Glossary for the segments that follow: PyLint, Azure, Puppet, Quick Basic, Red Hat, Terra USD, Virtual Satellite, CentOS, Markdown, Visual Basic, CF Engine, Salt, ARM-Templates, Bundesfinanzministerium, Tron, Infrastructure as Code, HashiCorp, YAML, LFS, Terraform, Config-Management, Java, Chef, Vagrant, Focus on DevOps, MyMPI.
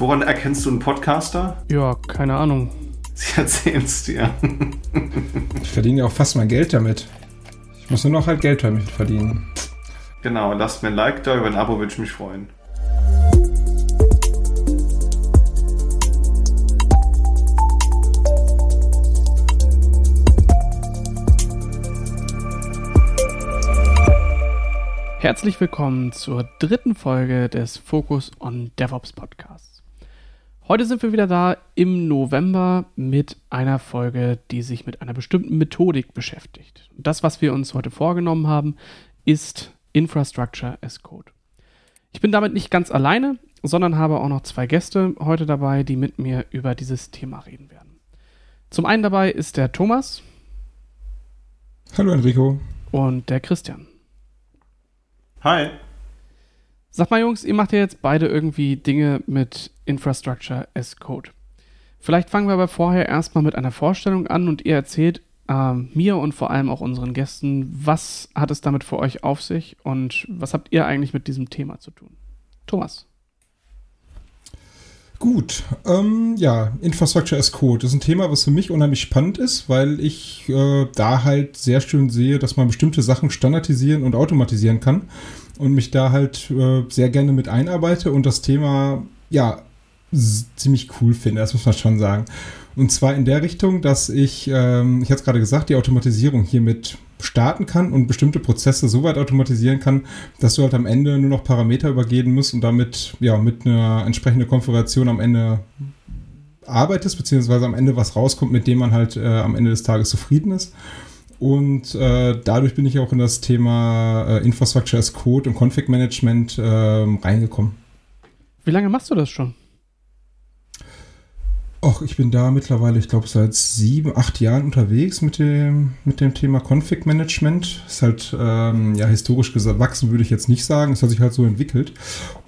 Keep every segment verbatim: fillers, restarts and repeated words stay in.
Woran erkennst du einen Podcaster? Ja, keine Ahnung. Sie erzählen es dir. Ich verdiene ja auch fast mein Geld damit. Ich muss nur noch halt Geld damit verdienen. Genau, lasst mir ein Like da, über ein Abo würde ich mich freuen. Herzlich willkommen zur dritten Folge des Focus on DevOps Podcasts. Heute sind wir wieder da im November mit einer Folge, die sich mit einer bestimmten Methodik beschäftigt. Das, was wir uns heute vorgenommen haben, ist Infrastructure as Code. Ich bin damit nicht ganz alleine, sondern habe auch noch zwei Gäste heute dabei, die mit mir über dieses Thema reden werden. Zum einen dabei ist der Thomas. Hallo Enrico. Und der Christian. Hi. Sag mal, Jungs, ihr macht ja jetzt beide irgendwie Dinge mit Infrastructure as Code. Vielleicht fangen wir aber vorher erstmal mit einer Vorstellung an und ihr erzählt äh, mir und vor allem auch unseren Gästen, was hat es damit für euch auf sich und was habt ihr eigentlich mit diesem Thema zu tun? Thomas. Gut, ähm, ja, Infrastructure as Code ist ein Thema, was für mich unheimlich spannend ist, weil ich äh, da halt sehr schön sehe, dass man bestimmte Sachen standardisieren und automatisieren kann und mich da halt äh, sehr gerne mit einarbeite und das Thema, ja, s- ziemlich cool finde, das muss man schon sagen. Und zwar in der Richtung, dass ich, ähm, ich hatte es gerade gesagt, die Automatisierung hiermit starten kann und bestimmte Prozesse so weit automatisieren kann, dass du halt am Ende nur noch Parameter übergeben musst und damit ja mit einer entsprechenden Konfiguration am Ende arbeitest, beziehungsweise am Ende was rauskommt, mit dem man halt äh, am Ende des Tages zufrieden ist. Und äh, dadurch bin ich auch in das Thema äh, Infrastructure as Code und Config-Management äh, reingekommen. Wie lange machst du das schon? Och, ich bin da mittlerweile, ich glaube, seit sieben, acht Jahren unterwegs mit dem, mit dem Thema Config-Management. Ist halt, ähm, ja, historisch gewachsen würde ich jetzt nicht sagen. Es hat sich halt so entwickelt.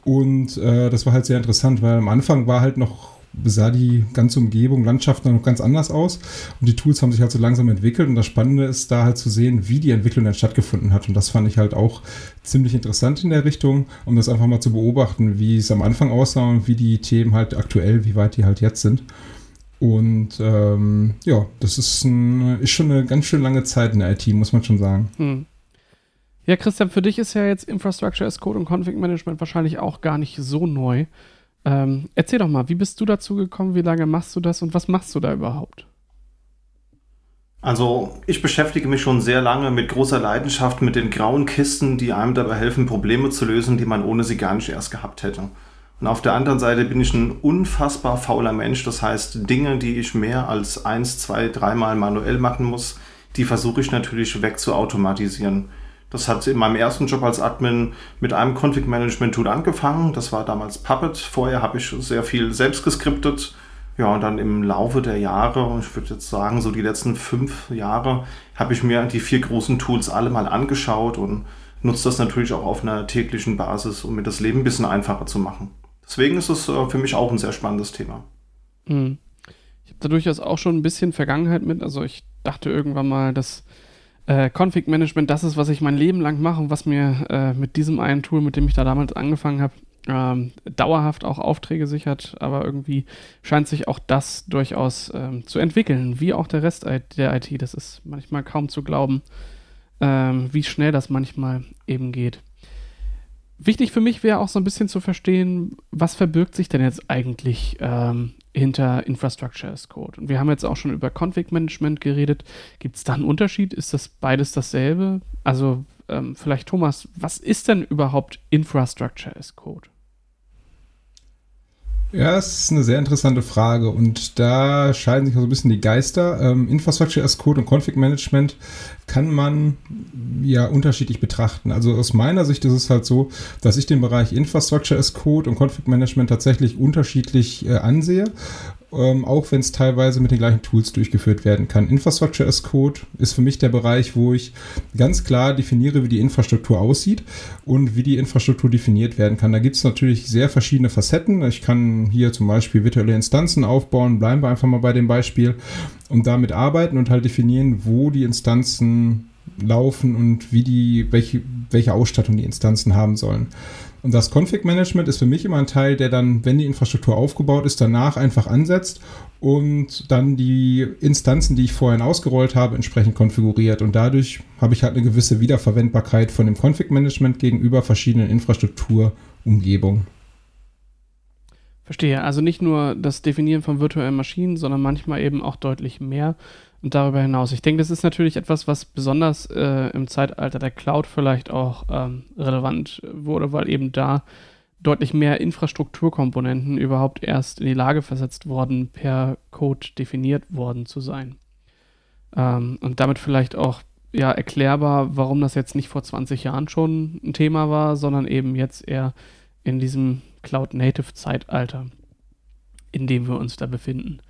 Und äh, das war halt sehr interessant, weil am Anfang war halt noch, sah die ganze Umgebung, Landschaft noch ganz anders aus. Und die Tools haben sich halt so langsam entwickelt. Und das Spannende ist da halt zu sehen, wie die Entwicklung dann stattgefunden hat. Und das fand ich halt auch ziemlich interessant in der Richtung, um das einfach mal zu beobachten, wie es am Anfang aussah und wie die Themen halt aktuell, wie weit die halt jetzt sind. Und ähm, ja, das ist, ein, ist schon eine ganz schön lange Zeit in der I T, muss man schon sagen. Hm. Ja, Christian, für dich ist ja jetzt Infrastructure as Code und Config-Management wahrscheinlich auch gar nicht so neu. Ähm, erzähl doch mal, wie bist du dazu gekommen, wie lange machst du das und was machst du da überhaupt? Also ich beschäftige mich schon sehr lange mit großer Leidenschaft mit den grauen Kisten, die einem dabei helfen, Probleme zu lösen, die man ohne sie gar nicht erst gehabt hätte. Und auf der anderen Seite bin ich ein unfassbar fauler Mensch, das heißt, Dinge, die ich mehr als eins, zwei, dreimal manuell machen muss, die versuche ich natürlich wegzuautomatisieren. Das hat in meinem ersten Job als Admin mit einem Config-Management-Tool angefangen. Das war damals Puppet. Vorher habe ich sehr viel selbst geskriptet. Ja, und dann im Laufe der Jahre, ich würde jetzt sagen, so die letzten fünf Jahre, habe ich mir die vier großen Tools alle mal angeschaut und nutze das natürlich auch auf einer täglichen Basis, um mir das Leben ein bisschen einfacher zu machen. Deswegen ist es für mich auch ein sehr spannendes Thema. Hm. Ich habe da durchaus auch schon ein bisschen Vergangenheit mit. Also ich dachte irgendwann mal, dass Äh, Config-Management, das ist, was ich mein Leben lang mache und was mir äh, mit diesem einen Tool, mit dem ich da damals angefangen habe, ähm, dauerhaft auch Aufträge sichert. Aber irgendwie scheint sich auch das durchaus ähm, zu entwickeln, wie auch der Rest der I T. Das ist manchmal kaum zu glauben, ähm, wie schnell das manchmal eben geht. Wichtig für mich wäre auch so ein bisschen zu verstehen, was verbirgt sich denn jetzt eigentlich ähm, hinter Infrastructure as Code? Und wir haben jetzt auch schon über Config-Management geredet. Gibt es da einen Unterschied? Ist das beides dasselbe? Also ähm, vielleicht, Thomas, was ist denn überhaupt Infrastructure as Code? Ja, es ist eine sehr interessante Frage und da scheiden sich auch so ein bisschen die Geister. Ähm, Infrastructure as Code und Config-Management kann man ja unterschiedlich betrachten. Also aus meiner Sicht ist es halt so, dass ich den Bereich Infrastructure as Code und Config-Management tatsächlich unterschiedlich äh, ansehe, ähm, auch wenn es teilweise mit den gleichen Tools durchgeführt werden kann. Infrastructure as Code ist für mich der Bereich, wo ich ganz klar definiere, wie die Infrastruktur aussieht und wie die Infrastruktur definiert werden kann. Da gibt es natürlich sehr verschiedene Facetten. Ich kann hier zum Beispiel virtuelle Instanzen aufbauen, bleiben wir einfach mal bei dem Beispiel und damit arbeiten und halt definieren, wo die Instanzen laufen und wie die, welche, welche Ausstattung die Instanzen haben sollen. Und das Config-Management ist für mich immer ein Teil, der dann, wenn die Infrastruktur aufgebaut ist, danach einfach ansetzt und dann die Instanzen, die ich vorhin ausgerollt habe, entsprechend konfiguriert. Und dadurch habe ich halt eine gewisse Wiederverwendbarkeit von dem Config-Management gegenüber verschiedenen Infrastrukturumgebungen. Verstehe. Also nicht nur das Definieren von virtuellen Maschinen, sondern manchmal eben auch deutlich mehr und darüber hinaus. Ich denke, das ist natürlich etwas, was besonders äh, im Zeitalter der Cloud vielleicht auch ähm, relevant wurde, weil eben da deutlich mehr Infrastrukturkomponenten überhaupt erst in die Lage versetzt wurden, per Code definiert worden zu sein. Ähm, und damit vielleicht auch ja erklärbar, warum das jetzt nicht vor zwanzig Jahren schon ein Thema war, sondern eben jetzt eher in diesem Cloud-Native-Zeitalter, in dem wir uns da befinden.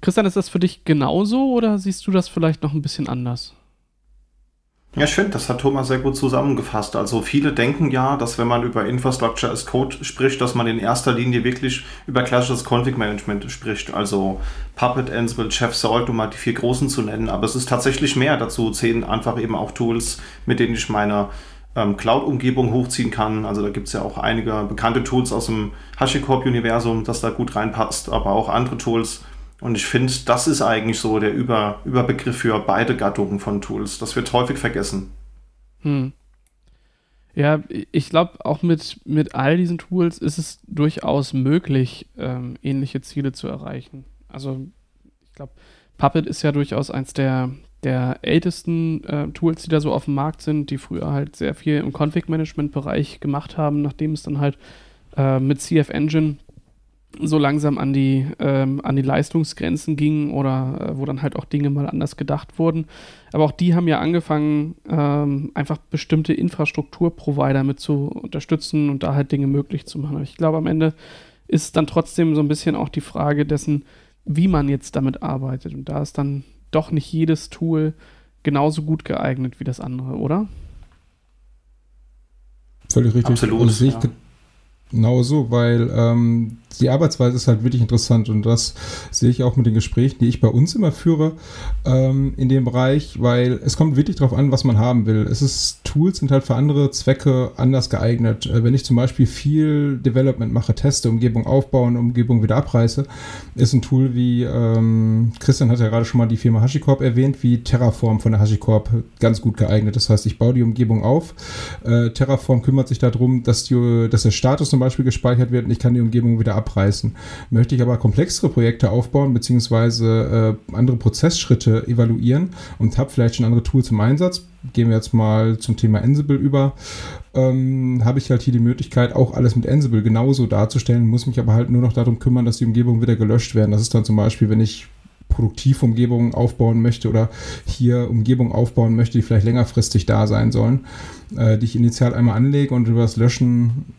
Christian, ist das für dich genauso oder siehst du das vielleicht noch ein bisschen anders? Ja, schön, das hat Thomas sehr gut zusammengefasst. Also viele denken ja, dass wenn man über Infrastructure as Code spricht, dass man in erster Linie wirklich über klassisches Config-Management spricht. Also Puppet, Ansible, Chef, Salt, um mal die vier großen zu nennen. Aber es ist tatsächlich mehr. Dazu zählen einfach eben auch Tools, mit denen ich meine Cloud-Umgebung hochziehen kann. Also da gibt es ja auch einige bekannte Tools aus dem HashiCorp-Universum, das da gut reinpasst, aber auch andere Tools. Und ich finde, das ist eigentlich so der Über- Überbegriff für beide Gattungen von Tools. Das wird häufig vergessen. Hm. Ja, ich glaube, auch mit, mit all diesen Tools ist es durchaus möglich, ähm, ähnliche Ziele zu erreichen. Also ich glaube, Puppet ist ja durchaus eins der der ältesten äh, Tools, die da so auf dem Markt sind, die früher halt sehr viel im Config-Management-Bereich gemacht haben, nachdem es dann halt äh, mit C F Engine so langsam an die, ähm, an die Leistungsgrenzen ging oder äh, wo dann halt auch Dinge mal anders gedacht wurden. Aber auch die haben ja angefangen, ähm, einfach bestimmte Infrastrukturprovider mit zu unterstützen und da halt Dinge möglich zu machen. Aber ich glaube, am Ende ist dann trotzdem so ein bisschen auch die Frage dessen, wie man jetzt damit arbeitet. Und da ist dann doch nicht jedes Tool genauso gut geeignet wie das andere, oder? Völlig richtig. Absolut. Und ja. Genau so, weil ähm, die Arbeitsweise ist halt wirklich interessant und das sehe ich auch mit den Gesprächen, die ich bei uns immer führe ähm, in dem Bereich, weil es kommt wirklich darauf an, was man haben will. Es ist, Tools sind halt für andere Zwecke anders geeignet. Äh, wenn ich zum Beispiel viel Development mache, teste, Umgebung aufbauen, Umgebung wieder abreiße, ist ein Tool wie, ähm, Christian hat ja gerade schon mal die Firma HashiCorp erwähnt, wie Terraform von der HashiCorp ganz gut geeignet. Das heißt, ich baue die Umgebung auf. Äh, Terraform kümmert sich darum, dass, die, dass der Status zum Beispiel gespeichert wird und ich kann die Umgebung wieder abreißen. Möchte ich aber komplexere Projekte aufbauen beziehungsweise äh, andere Prozessschritte evaluieren und habe vielleicht schon andere Tools im Einsatz, gehen wir jetzt mal zum Thema Ansible über, ähm, habe ich halt hier die Möglichkeit, auch alles mit Ansible genauso darzustellen, muss mich aber halt nur noch darum kümmern, dass die Umgebungen wieder gelöscht werden. Das ist dann zum Beispiel, wenn ich Produktivumgebungen aufbauen möchte oder hier Umgebungen aufbauen möchte, die vielleicht längerfristig da sein sollen, äh, die ich initial einmal anlege und über das Löschen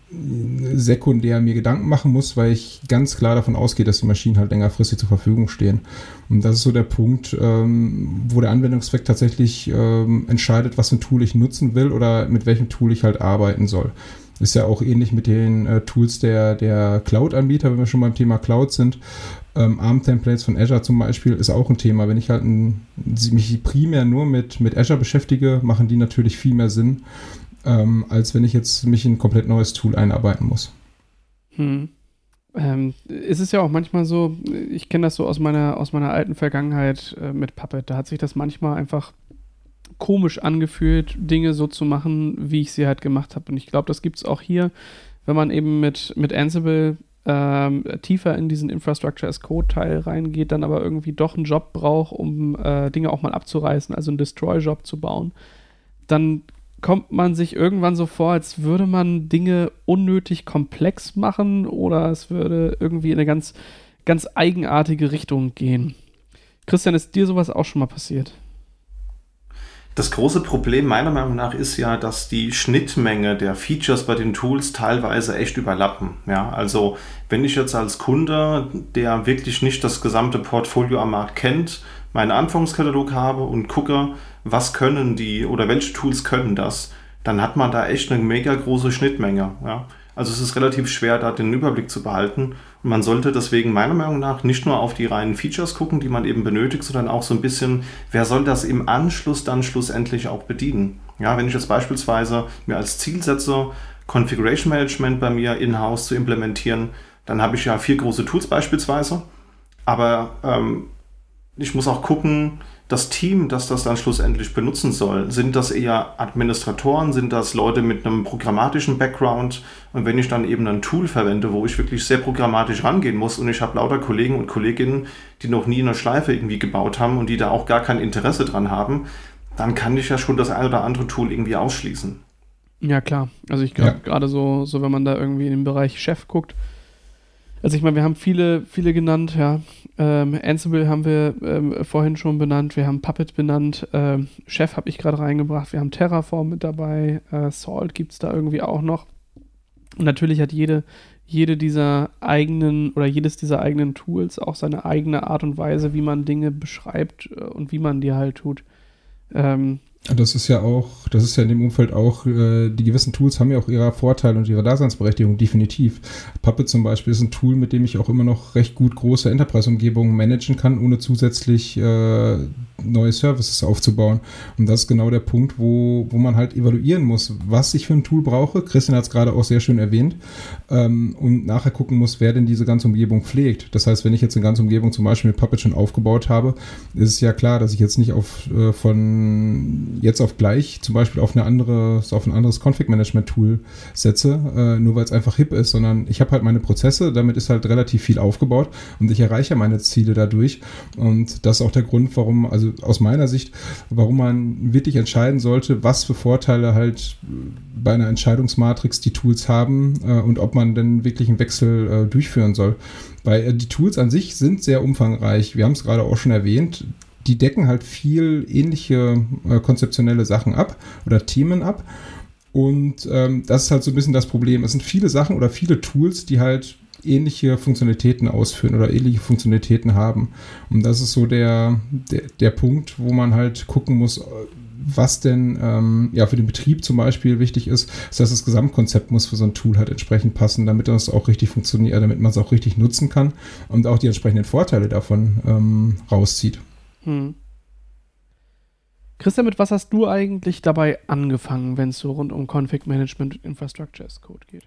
sekundär mir Gedanken machen muss, weil ich ganz klar davon ausgehe, dass die Maschinen halt längerfristig zur Verfügung stehen. Und das ist so der Punkt, ähm, wo der Anwendungszweck tatsächlich ähm, entscheidet, was für ein Tool ich nutzen will oder mit welchem Tool ich halt arbeiten soll. Ist ja auch ähnlich mit den äh, Tools der, der Cloud-Anbieter, wenn wir schon beim Thema Cloud sind. Ähm, ARM-Templates von Azure zum Beispiel ist auch ein Thema. Wenn ich halt ein, mich primär nur mit, mit Azure beschäftige, machen die natürlich viel mehr Sinn, ähm, als wenn ich jetzt mich in ein komplett neues Tool einarbeiten muss. Hm. Ähm, es ist ja auch manchmal so, ich kenne das so aus meiner, aus meiner alten Vergangenheit äh, mit Puppet, da hat sich das manchmal einfach komisch angefühlt, Dinge so zu machen, wie ich sie halt gemacht habe. Und ich glaube, das gibt es auch hier, wenn man eben mit, mit Ansible ähm, tiefer in diesen Infrastructure as Code-Teil reingeht, dann aber irgendwie doch einen Job braucht, um äh, Dinge auch mal abzureißen, also einen Destroy-Job zu bauen. Dann kommt man sich irgendwann so vor, als würde man Dinge unnötig komplex machen oder es würde irgendwie in eine ganz, ganz eigenartige Richtung gehen. Christian, ist dir sowas auch schon mal passiert? Das große Problem meiner Meinung nach ist ja, dass die Schnittmenge der Features bei den Tools teilweise echt überlappen. Ja, also wenn ich jetzt als Kunde, der wirklich nicht das gesamte Portfolio am Markt kennt, meinen Anforderungskatalog habe und gucke, was können die oder welche Tools können das, dann hat man da echt eine mega große Schnittmenge. Ja, also es ist relativ schwer, da den Überblick zu behalten. Und man sollte deswegen meiner Meinung nach nicht nur auf die reinen Features gucken, die man eben benötigt, sondern auch so ein bisschen, wer soll das im Anschluss dann schlussendlich auch bedienen? Ja, wenn ich jetzt beispielsweise mir als Ziel setze, Configuration Management bei mir in-house zu implementieren, dann habe ich ja vier große Tools beispielsweise. Aber ähm, ich muss auch gucken, das Team, das das dann schlussendlich benutzen soll, sind das eher Administratoren, sind das Leute mit einem programmatischen Background? Und wenn ich dann eben ein Tool verwende, wo ich wirklich sehr programmatisch rangehen muss und ich habe lauter Kollegen und Kolleginnen, die noch nie eine Schleife irgendwie gebaut haben und die da auch gar kein Interesse dran haben, dann kann ich ja schon das ein oder andere Tool irgendwie ausschließen. Ja, klar. Also ich glaube, ja. gerade so, so, wenn man da irgendwie in den Bereich Chef guckt, also ich meine, wir haben viele, viele genannt, ja. Ähm, Ansible haben wir ähm, vorhin schon benannt, wir haben Puppet benannt, ähm, Chef habe ich gerade reingebracht, wir haben Terraform mit dabei, äh, Salt gibt es da irgendwie auch noch. Und natürlich hat jede, jede dieser eigenen oder jedes dieser eigenen Tools auch seine eigene Art und Weise, wie man Dinge beschreibt und wie man die halt tut. Ähm, Das ist ja auch, das ist ja in dem Umfeld auch, äh, die gewissen Tools haben ja auch ihre Vorteile und ihre Daseinsberechtigung, definitiv. Puppet zum Beispiel ist ein Tool, mit dem ich auch immer noch recht gut große Enterprise-Umgebungen managen kann, ohne zusätzlich äh, neue Services aufzubauen. Und das ist genau der Punkt, wo, wo man halt evaluieren muss, was ich für ein Tool brauche. Christian hat es gerade auch sehr schön erwähnt. Ähm, und nachher gucken muss, wer denn diese ganze Umgebung pflegt. Das heißt, wenn ich jetzt eine ganze Umgebung zum Beispiel mit Puppet schon aufgebaut habe, ist es ja klar, dass ich jetzt nicht auf äh, von... jetzt auf gleich zum Beispiel auf, eine andere, auf ein anderes Config-Management-Tool setze, äh, nur weil es einfach hip ist, sondern ich habe halt meine Prozesse, damit ist halt relativ viel aufgebaut und ich erreiche meine Ziele dadurch. Und das ist auch der Grund, warum, also aus meiner Sicht, warum man wirklich entscheiden sollte, was für Vorteile halt bei einer Entscheidungsmatrix die Tools haben äh, und ob man denn wirklich einen Wechsel äh, durchführen soll. Weil äh, die Tools an sich sind sehr umfangreich. Wir haben es gerade auch schon erwähnt, die decken halt viel ähnliche äh, konzeptionelle Sachen ab oder Themen ab. Und ähm, das ist halt so ein bisschen das Problem. Es sind viele Sachen oder viele Tools, die halt ähnliche Funktionalitäten ausführen oder ähnliche Funktionalitäten haben. Und das ist so der, der, der Punkt, wo man halt gucken muss, was denn ähm, ja, für den Betrieb zum Beispiel wichtig ist. Das heißt, das Gesamtkonzept muss für so ein Tool halt entsprechend passen, damit das auch richtig funktioniert, damit man es auch richtig nutzen kann und auch die entsprechenden Vorteile davon ähm, rauszieht. Hm. Christian, mit was hast du eigentlich dabei angefangen, wenn es so rund um Config-Management und Infrastructure as Code geht?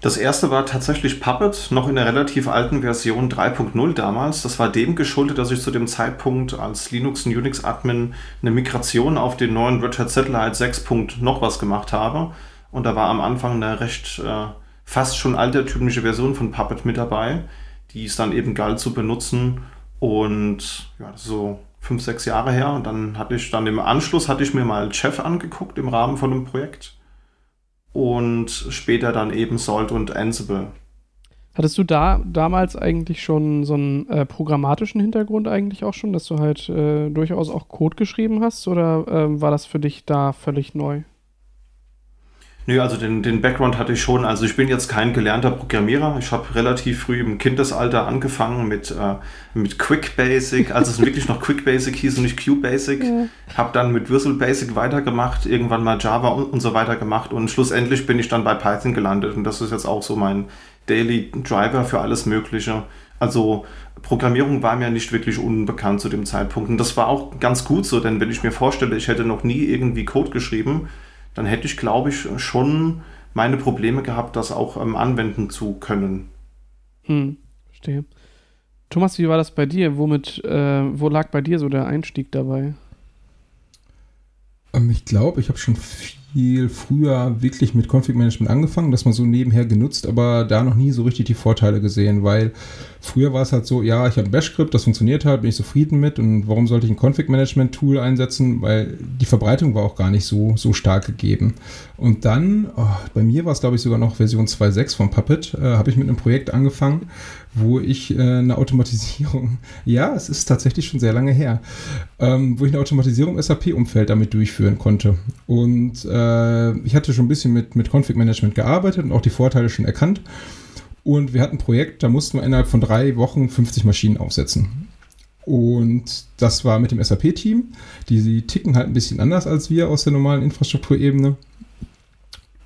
Das erste war tatsächlich Puppet, noch in der relativ alten Version drei punkt null damals. Das war dem geschuldet, dass ich zu dem Zeitpunkt als Linux- und Unix-Admin eine Migration auf den neuen Virtual Satellite sechs. noch was gemacht habe. Und da war am Anfang eine recht äh, fast schon altertümliche Version von Puppet mit dabei, die es dann eben galt zu benutzen. Und ja, das ist so fünf, sechs Jahre her. Und dann hatte ich dann im Anschluss, hatte ich mir mal Chef angeguckt im Rahmen von einem Projekt. Und später dann eben Salt und Ansible. Hattest du da damals eigentlich schon so einen äh, programmatischen Hintergrund eigentlich auch schon, dass du halt äh, durchaus auch Code geschrieben hast? Oder äh, war das für dich da völlig neu? Nö, also den, den Background hatte ich schon. Also ich bin jetzt kein gelernter Programmierer. Ich habe relativ früh im Kindesalter angefangen mit, äh, mit Quick Basic, als es wirklich noch Quick Basic hieß und nicht Q-Basic. Ja. Habe dann mit Visual Basic weitergemacht, irgendwann mal Java und, und so weiter gemacht und schlussendlich bin ich dann bei Python gelandet und das ist jetzt auch so mein Daily Driver für alles Mögliche. Also Programmierung war mir nicht wirklich unbekannt zu dem Zeitpunkt und das war auch ganz gut so, denn wenn ich mir vorstelle, ich hätte noch nie irgendwie Code geschrieben, dann hätte ich, glaube ich, schon meine Probleme gehabt, das auch ähm, anwenden zu können. Hm, verstehe. Thomas, wie war das bei dir? Womit, äh, wo lag bei dir so der Einstieg dabei? Ähm, ich glaube, ich habe schon viel früher wirklich mit Config-Management angefangen, das man so nebenher genutzt, aber da noch nie so richtig die Vorteile gesehen, weil früher war es halt so, ja, ich habe ein Bash-Skript, das funktioniert halt, bin ich zufrieden mit und warum sollte ich ein Config-Management-Tool einsetzen, weil die Verbreitung war auch gar nicht so, so stark gegeben. Und dann, oh, bei mir war es glaube ich sogar noch Version zwei Punkt sechs von Puppet, äh, habe ich mit einem Projekt angefangen, wo ich äh, eine Automatisierung, ja, es ist tatsächlich schon sehr lange her, ähm, wo ich eine Automatisierung im S A P-Umfeld damit durchführen konnte. Und äh, ich hatte schon ein bisschen mit, mit Config-Management gearbeitet und auch die Vorteile schon erkannt. Und wir hatten ein Projekt, da mussten wir innerhalb von drei Wochen fünfzig Maschinen aufsetzen. Und das war mit dem S A P-Team. Die, die ticken halt ein bisschen anders als wir aus der normalen Infrastrukturebene.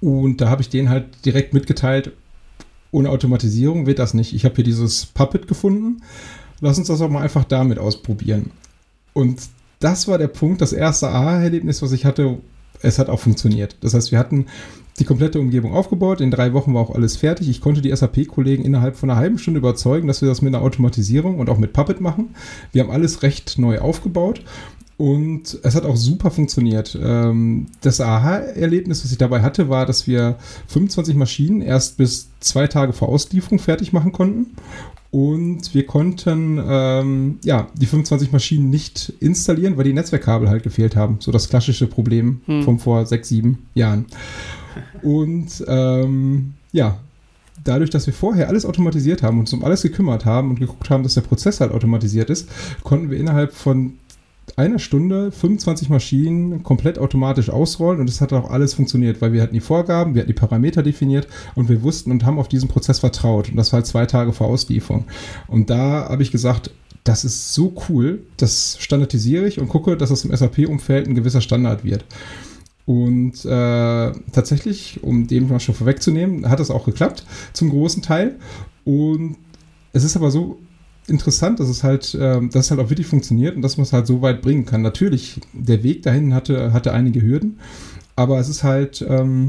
Und da habe ich denen halt direkt mitgeteilt, ohne Automatisierung wird das nicht. Ich habe hier dieses Puppet gefunden. Lass uns das auch mal einfach damit ausprobieren. Und das war der Punkt, das erste Aha-Erlebnis, was ich hatte. Es hat auch funktioniert. Das heißt, wir hatten die komplette Umgebung aufgebaut. In drei Wochen war auch alles fertig. Ich konnte die S A P-Kollegen innerhalb von einer halben Stunde überzeugen, dass wir das mit einer Automatisierung und auch mit Puppet machen. Wir haben alles recht neu aufgebaut. Und es hat auch super funktioniert. Das Aha-Erlebnis, was ich dabei hatte, war, dass wir fünfundzwanzig Maschinen erst bis zwei Tage vor Auslieferung fertig machen konnten. Und wir konnten ähm, ja, die fünfundzwanzig Maschinen nicht installieren, weil die Netzwerkkabel halt gefehlt haben. So das klassische Problem hm. von vor sechs, sieben Jahren. Und ähm, ja, dadurch, dass wir vorher alles automatisiert haben, uns um alles gekümmert haben und geguckt haben, dass der Prozess halt automatisiert ist, konnten wir innerhalb von einer Stunde fünfundzwanzig Maschinen komplett automatisch ausrollen, und es hat auch alles funktioniert, weil wir hatten die Vorgaben, wir hatten die Parameter definiert und wir wussten und haben auf diesen Prozess vertraut, und das war halt zwei Tage vor Auslieferung. Und da habe ich gesagt, das ist so cool, das standardisiere ich und gucke, dass das im S A P-Umfeld ein gewisser Standard wird. Und äh, tatsächlich, um dem mal schon vorwegzunehmen, hat das auch geklappt, zum großen Teil. Und es ist aber so interessant, dass es halt, dass es halt auch wirklich funktioniert und dass man es halt so weit bringen kann. Natürlich, der Weg dahin hatte, hatte einige Hürden, aber es ist halt,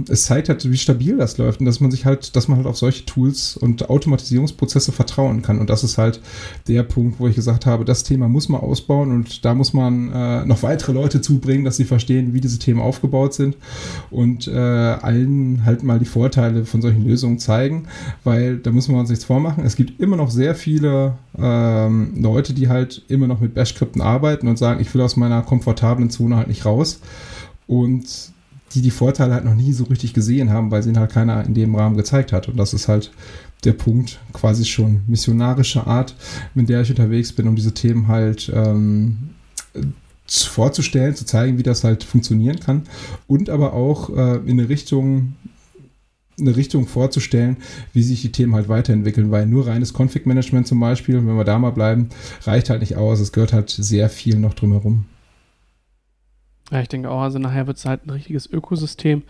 es zeigt halt, wie stabil das läuft und dass man sich halt, dass man halt auf solche Tools und Automatisierungsprozesse vertrauen kann. Und das ist halt der Punkt, wo ich gesagt habe, das Thema muss man ausbauen und da muss man noch weitere Leute zubringen, dass sie verstehen, wie diese Themen aufgebaut sind, und allen halt mal die Vorteile von solchen Lösungen zeigen, weil da müssen wir uns nichts vormachen. Es gibt immer noch sehr viele Leute, die halt immer noch mit Bash-Skripten arbeiten und sagen, ich will aus meiner komfortablen Zone halt nicht raus, und die die Vorteile halt noch nie so richtig gesehen haben, weil sie ihn halt keiner in dem Rahmen gezeigt hat. Und das ist halt der Punkt, quasi schon missionarische Art, mit der ich unterwegs bin, um diese Themen halt ähm, vorzustellen, zu zeigen, wie das halt funktionieren kann, und aber auch äh, in eine Richtung... eine Richtung vorzustellen, wie sich die Themen halt weiterentwickeln, weil nur reines Config-Management zum Beispiel, wenn wir da mal bleiben, reicht halt nicht aus. Es gehört halt sehr viel noch drumherum. Ja, ich denke auch, also nachher wird es halt ein richtiges Ökosystem,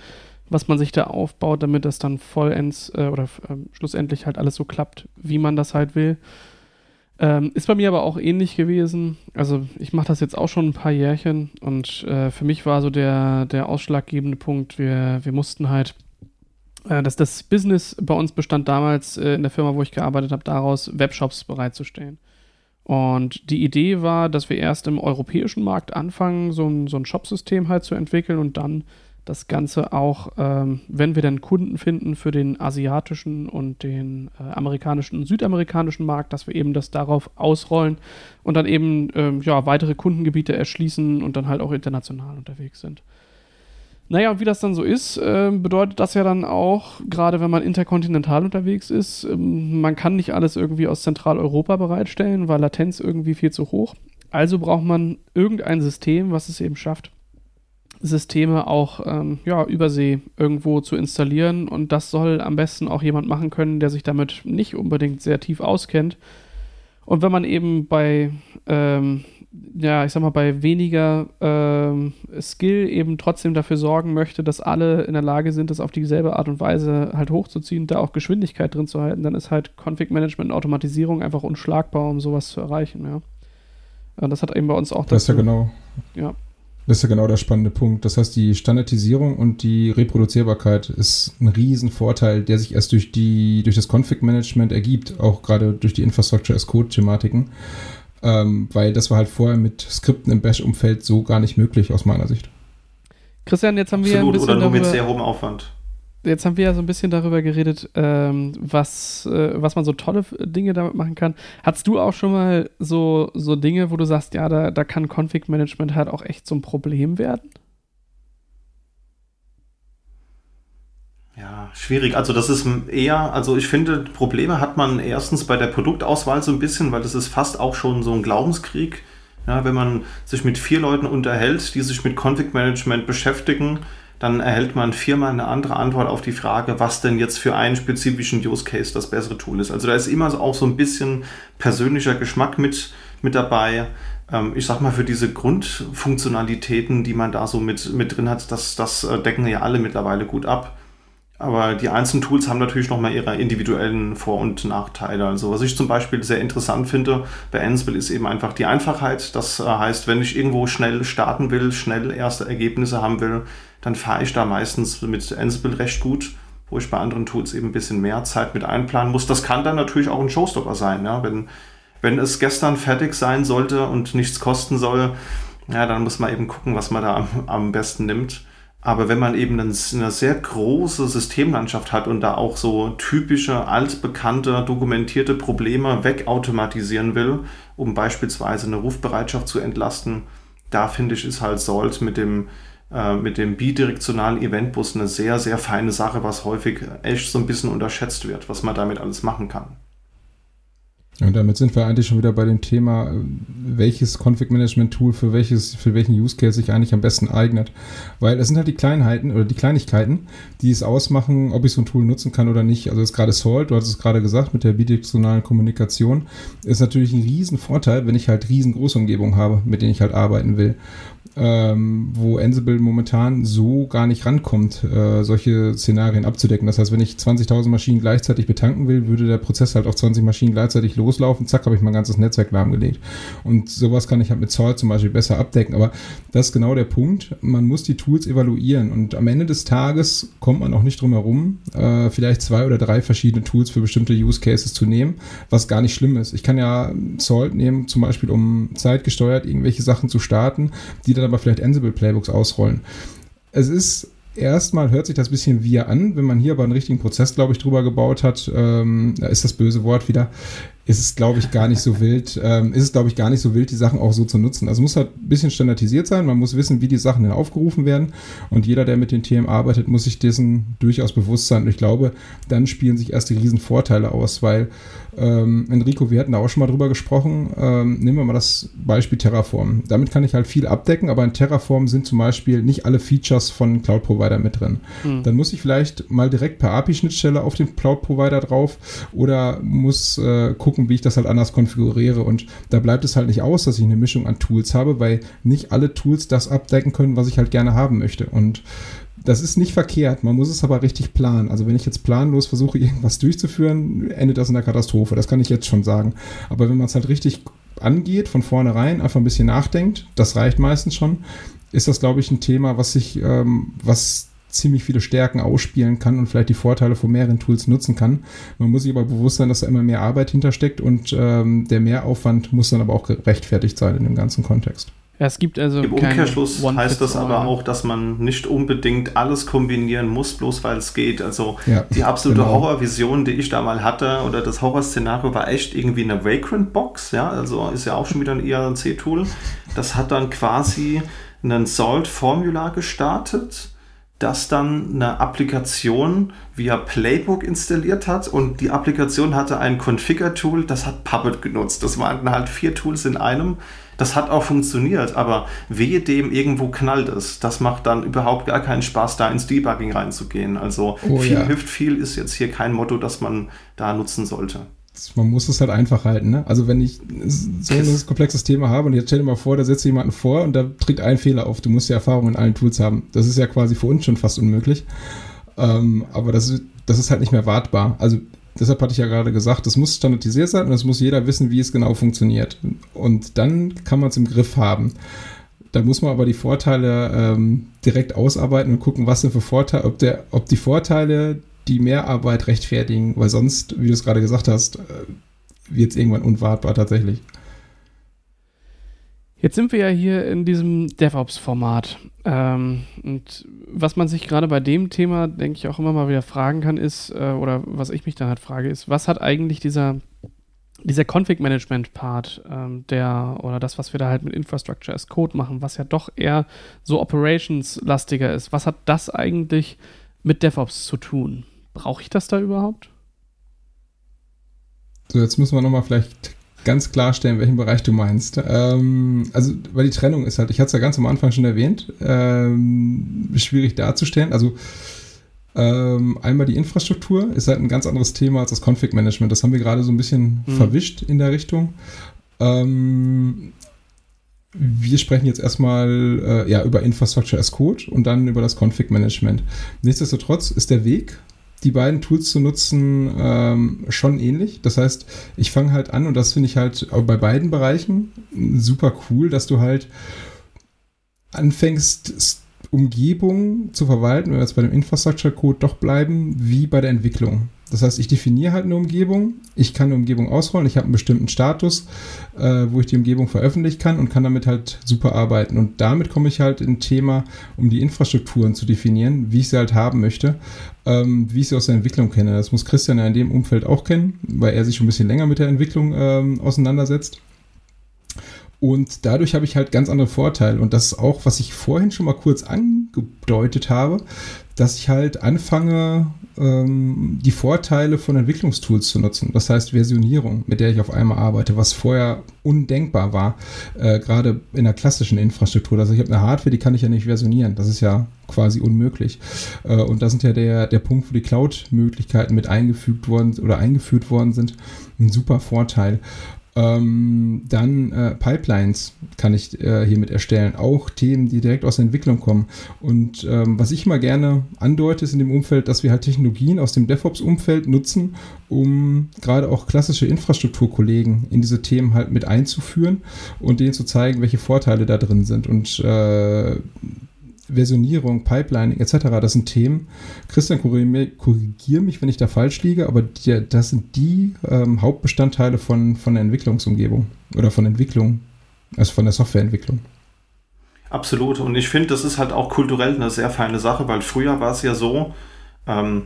was man sich da aufbaut, damit das dann vollends äh, oder äh, schlussendlich halt alles so klappt, wie man das halt will. Ähm, ist bei mir aber auch ähnlich gewesen. Also ich mache das jetzt auch schon ein paar Jährchen, und äh, für mich war so der, der ausschlaggebende Punkt, wir, wir mussten halt dass das Business bei uns bestand damals äh, in der Firma, wo ich gearbeitet habe, daraus Webshops bereitzustellen. Und die Idee war, dass wir erst im europäischen Markt anfangen, so ein, so ein Shopsystem halt zu entwickeln und dann das Ganze auch, ähm, wenn wir dann Kunden finden für den asiatischen und den äh, amerikanischen und südamerikanischen Markt, dass wir eben das darauf ausrollen und dann eben ähm, ja, weitere Kundengebiete erschließen und dann halt auch international unterwegs sind. Naja, und wie das dann so ist, äh, bedeutet das ja dann auch, gerade wenn man interkontinental unterwegs ist, ähm, man kann nicht alles irgendwie aus Zentraleuropa bereitstellen, weil Latenz irgendwie viel zu hoch. Also braucht man irgendein System, was es eben schafft, Systeme auch ähm, ja, übersee irgendwo zu installieren. Und das soll am besten auch jemand machen können, der sich damit nicht unbedingt sehr tief auskennt. Und wenn man eben bei... Ähm, ja, ich sag mal, bei weniger ähm, Skill eben trotzdem dafür sorgen möchte, dass alle in der Lage sind, das auf dieselbe Art und Weise halt hochzuziehen, da auch Geschwindigkeit drin zu halten, dann ist halt Config-Management und Automatisierung einfach unschlagbar, um sowas zu erreichen, ja. Und das hat eben bei uns auch dazu... Das ist ja genau... Ja. Das ist ja genau der spannende Punkt. Das heißt, die Standardisierung und die Reproduzierbarkeit ist ein Riesenvorteil, der sich erst durch die, durch das Config-Management ergibt, auch gerade durch die Infrastructure as Code-Thematiken. Ähm, weil das war halt vorher mit Skripten im Bash-Umfeld so gar nicht möglich, aus meiner Sicht. Christian, jetzt haben wir Absolut, ja ein bisschen oder nur darüber, mit sehr hohem Aufwand. Jetzt haben wir ja so ein bisschen darüber geredet, ähm, was, äh, was man so tolle Dinge damit machen kann. Hattest du auch schon mal so, so Dinge, wo du sagst, ja, da, da kann Config-Management halt auch echt so ein Problem werden? Ja, schwierig. Also das ist eher, also ich finde, Probleme hat man erstens bei der Produktauswahl so ein bisschen, weil das ist fast auch schon so ein Glaubenskrieg. Ja, wenn man sich mit vier Leuten unterhält, die sich mit Config-Management beschäftigen, dann erhält man viermal eine andere Antwort auf die Frage, was denn jetzt für einen spezifischen Use Case das bessere Tool ist. Also da ist immer auch so ein bisschen persönlicher Geschmack mit, mit dabei. Ich sag mal, für diese Grundfunktionalitäten, die man da so mit, mit drin hat, das, das decken ja alle mittlerweile gut ab. Aber die einzelnen Tools haben natürlich nochmal ihre individuellen Vor- und Nachteile. Also was ich zum Beispiel sehr interessant finde bei Ansible ist eben einfach die Einfachheit. Das heißt, wenn ich irgendwo schnell starten will, schnell erste Ergebnisse haben will, dann fahre ich da meistens mit Ansible recht gut, wo ich bei anderen Tools eben ein bisschen mehr Zeit mit einplanen muss. Das kann dann natürlich auch ein Showstopper sein, ja? Wenn, wenn es gestern fertig sein sollte und nichts kosten soll, ja, dann muss man eben gucken, was man da am, am besten nimmt. Aber wenn man eben eine sehr große Systemlandschaft hat und da auch so typische, altbekannte, dokumentierte Probleme wegautomatisieren will, um beispielsweise eine Rufbereitschaft zu entlasten, da finde ich, ist halt Salt mit dem, äh, mit dem bidirektionalen Eventbus eine sehr, sehr feine Sache, was häufig echt so ein bisschen unterschätzt wird, was man damit alles machen kann. Und damit sind wir eigentlich schon wieder bei dem Thema, welches Config-Management-Tool für welches, für welchen Use-Case sich eigentlich am besten eignet. Weil das sind halt die Kleinheiten oder die Kleinigkeiten, die es ausmachen, ob ich so ein Tool nutzen kann oder nicht. Also jetzt gerade Salt, du hast es gerade gesagt, mit der bidirektionalen Kommunikation, ist natürlich ein Riesenvorteil, wenn ich halt riesengroße Umgebungen habe, mit denen ich halt arbeiten will. Ähm, wo Ansible momentan so gar nicht rankommt, äh, solche Szenarien abzudecken. Das heißt, wenn ich zwanzigtausend Maschinen gleichzeitig betanken will, würde der Prozess halt auf zwanzig Maschinen gleichzeitig loslaufen. Zack, habe ich mein ganzes Netzwerk lahmgelegt. Und sowas kann ich halt mit Salt zum Beispiel besser abdecken. Aber das ist genau der Punkt. Man muss die Tools evaluieren. Und am Ende des Tages kommt man auch nicht drum herum, äh, vielleicht zwei oder drei verschiedene Tools für bestimmte Use Cases zu nehmen, was gar nicht schlimm ist. Ich kann ja Salt nehmen, zum Beispiel um zeitgesteuert irgendwelche Sachen zu starten, die dann aber vielleicht Ansible-Playbooks ausrollen. Es ist erstmal, hört sich das ein bisschen wie an, wenn man hier aber einen richtigen Prozess, glaube ich, drüber gebaut hat, ähm, da ist das böse Wort wieder, ist es, glaube ich, gar nicht so wild, ähm, ist es, glaube ich, gar nicht so wild, die Sachen auch so zu nutzen. Also muss halt ein bisschen standardisiert sein, man muss wissen, wie die Sachen denn aufgerufen werden und jeder, der mit den Themen arbeitet, muss sich dessen durchaus bewusst sein. Und ich glaube, dann spielen sich erst die Riesenvorteile aus, weil Ähm, Enrico, wir hatten da auch schon mal drüber gesprochen. Ähm, nehmen wir mal das Beispiel Terraform. Damit kann ich halt viel abdecken, aber in Terraform sind zum Beispiel nicht alle Features von Cloud-Provider mit drin. Hm. Dann muss ich vielleicht mal direkt per A P I-Schnittstelle auf den Cloud-Provider drauf oder muss äh, gucken, wie ich das halt anders konfiguriere. Und da bleibt es halt nicht aus, dass ich eine Mischung an Tools habe, weil nicht alle Tools das abdecken können, was ich halt gerne haben möchte. Und das ist nicht verkehrt, man muss es aber richtig planen. Also wenn ich jetzt planlos versuche, irgendwas durchzuführen, endet das in der Katastrophe. Das kann ich jetzt schon sagen. Aber wenn man es halt richtig angeht, von vornherein, einfach ein bisschen nachdenkt, das reicht meistens schon, ist das, glaube ich, ein Thema, was sich, ähm, was ziemlich viele Stärken ausspielen kann und vielleicht die Vorteile von mehreren Tools nutzen kann. Man muss sich aber bewusst sein, dass da immer mehr Arbeit hintersteckt und ähm, der Mehraufwand muss dann aber auch gerechtfertigt sein in dem ganzen Kontext. Es gibt also im Umkehrschluss heißt das aber auch, dass man nicht unbedingt alles kombinieren muss, bloß weil es geht. Also ja, die absolute genau. Horrorvision, die ich da mal hatte, oder das Horrorszenario war echt irgendwie eine Vagrant-Box, ja, also ist ja auch schon wieder ein I R C-Tool. Das hat dann quasi einen Salt-Formular gestartet, das dann eine Applikation via Playbook installiert hat und die Applikation hatte ein Configure-Tool, das hat Puppet genutzt. Das waren halt vier Tools in einem. Das hat auch funktioniert, aber wehe dem irgendwo knallt es. Das macht dann überhaupt gar keinen Spaß, da ins Debugging reinzugehen. Also oh, viel ja. hilft viel ist jetzt hier kein Motto, das man da nutzen sollte. Man muss es halt einfach halten, ne? Also wenn ich so ein komplexes Thema habe und jetzt stell dir mal vor, da setzt jemanden vor und da tritt ein Fehler auf. Du musst ja Erfahrung in allen Tools haben. Das ist ja quasi für uns schon fast unmöglich. Ähm, aber das ist, das ist halt nicht mehr wartbar. Also deshalb hatte ich ja gerade gesagt, das muss standardisiert sein und es muss jeder wissen, wie es genau funktioniert. Und dann kann man es im Griff haben. Da muss man aber die Vorteile ähm, direkt ausarbeiten und gucken, was sind für Vorteile, ob, der, ob die Vorteile die Mehrarbeit rechtfertigen, weil sonst, wie du es gerade gesagt hast, wird es irgendwann unwartbar tatsächlich. Jetzt sind wir ja hier in diesem DevOps-Format. Ähm, und was man sich gerade bei dem Thema, denke ich, auch immer mal wieder fragen kann, ist, äh, oder was ich mich dann halt frage, ist, was hat eigentlich dieser, dieser Config-Management-Part, ähm, der, oder das, was wir da halt mit Infrastructure as Code machen, was ja doch eher so Operations-lastiger ist, was hat das eigentlich mit DevOps zu tun? Brauche ich das da überhaupt? So, jetzt müssen wir nochmal vielleicht ganz klarstellen, welchen Bereich du meinst. Ähm, also, weil die Trennung ist halt, ich hatte es ja ganz am Anfang schon erwähnt, ähm, schwierig darzustellen. Also, ähm, einmal die Infrastruktur ist halt ein ganz anderes Thema als das Config-Management. Das haben wir gerade so ein bisschen mhm. verwischt in der Richtung. Ähm, wir sprechen jetzt erstmal äh, ja, über Infrastructure as Code und dann über das Config-Management. Nichtsdestotrotz ist der Weg, die beiden Tools zu nutzen, ähm, schon ähnlich. Das heißt, ich fange halt an, und das finde ich halt bei beiden Bereichen super cool, dass du halt anfängst, Umgebung zu verwalten, wenn wir jetzt bei dem Infrastructure-Code doch bleiben, wie bei der Entwicklung. Das heißt, ich definiere halt eine Umgebung, ich kann eine Umgebung ausrollen, ich habe einen bestimmten Status, äh, wo ich die Umgebung veröffentlichen kann und kann damit halt super arbeiten. Und damit komme ich halt in ein Thema, um die Infrastrukturen zu definieren, wie ich sie halt haben möchte, ähm, wie ich sie aus der Entwicklung kenne. Das muss Christian ja in dem Umfeld auch kennen, weil er sich schon ein bisschen länger mit der Entwicklung ähm, auseinandersetzt. Und dadurch habe ich halt ganz andere Vorteile. Und das ist auch, was ich vorhin schon mal kurz angedeutet habe, dass ich halt anfange, ähm, die Vorteile von Entwicklungstools zu nutzen. Das heißt Versionierung, mit der ich auf einmal arbeite, was vorher undenkbar war, äh, gerade in der klassischen Infrastruktur. Also ich habe eine Hardware, die kann ich ja nicht versionieren. Das ist ja quasi unmöglich. Äh, und das ist ja der, der Punkt, wo die Cloud-Möglichkeiten mit eingefügt worden oder eingeführt worden sind. Ein super Vorteil. Ähm, dann äh, Pipelines kann ich äh, hiermit erstellen. Auch Themen, die direkt aus der Entwicklung kommen. Und ähm, was ich immer gerne andeute, ist in dem Umfeld, dass wir halt Technologien aus dem DevOps-Umfeld nutzen, um gerade auch klassische Infrastrukturkollegen in diese Themen halt mit einzuführen und denen zu zeigen, welche Vorteile da drin sind. Und äh, Versionierung, Pipelining et cetera, das sind Themen. Christian, korrigiere mich, wenn ich da falsch liege, aber die, das sind die ähm, Hauptbestandteile von, von der Entwicklungsumgebung oder von Entwicklung, also von der Softwareentwicklung. Absolut. Und ich finde, das ist halt auch kulturell eine sehr feine Sache, weil früher war es ja so, ähm,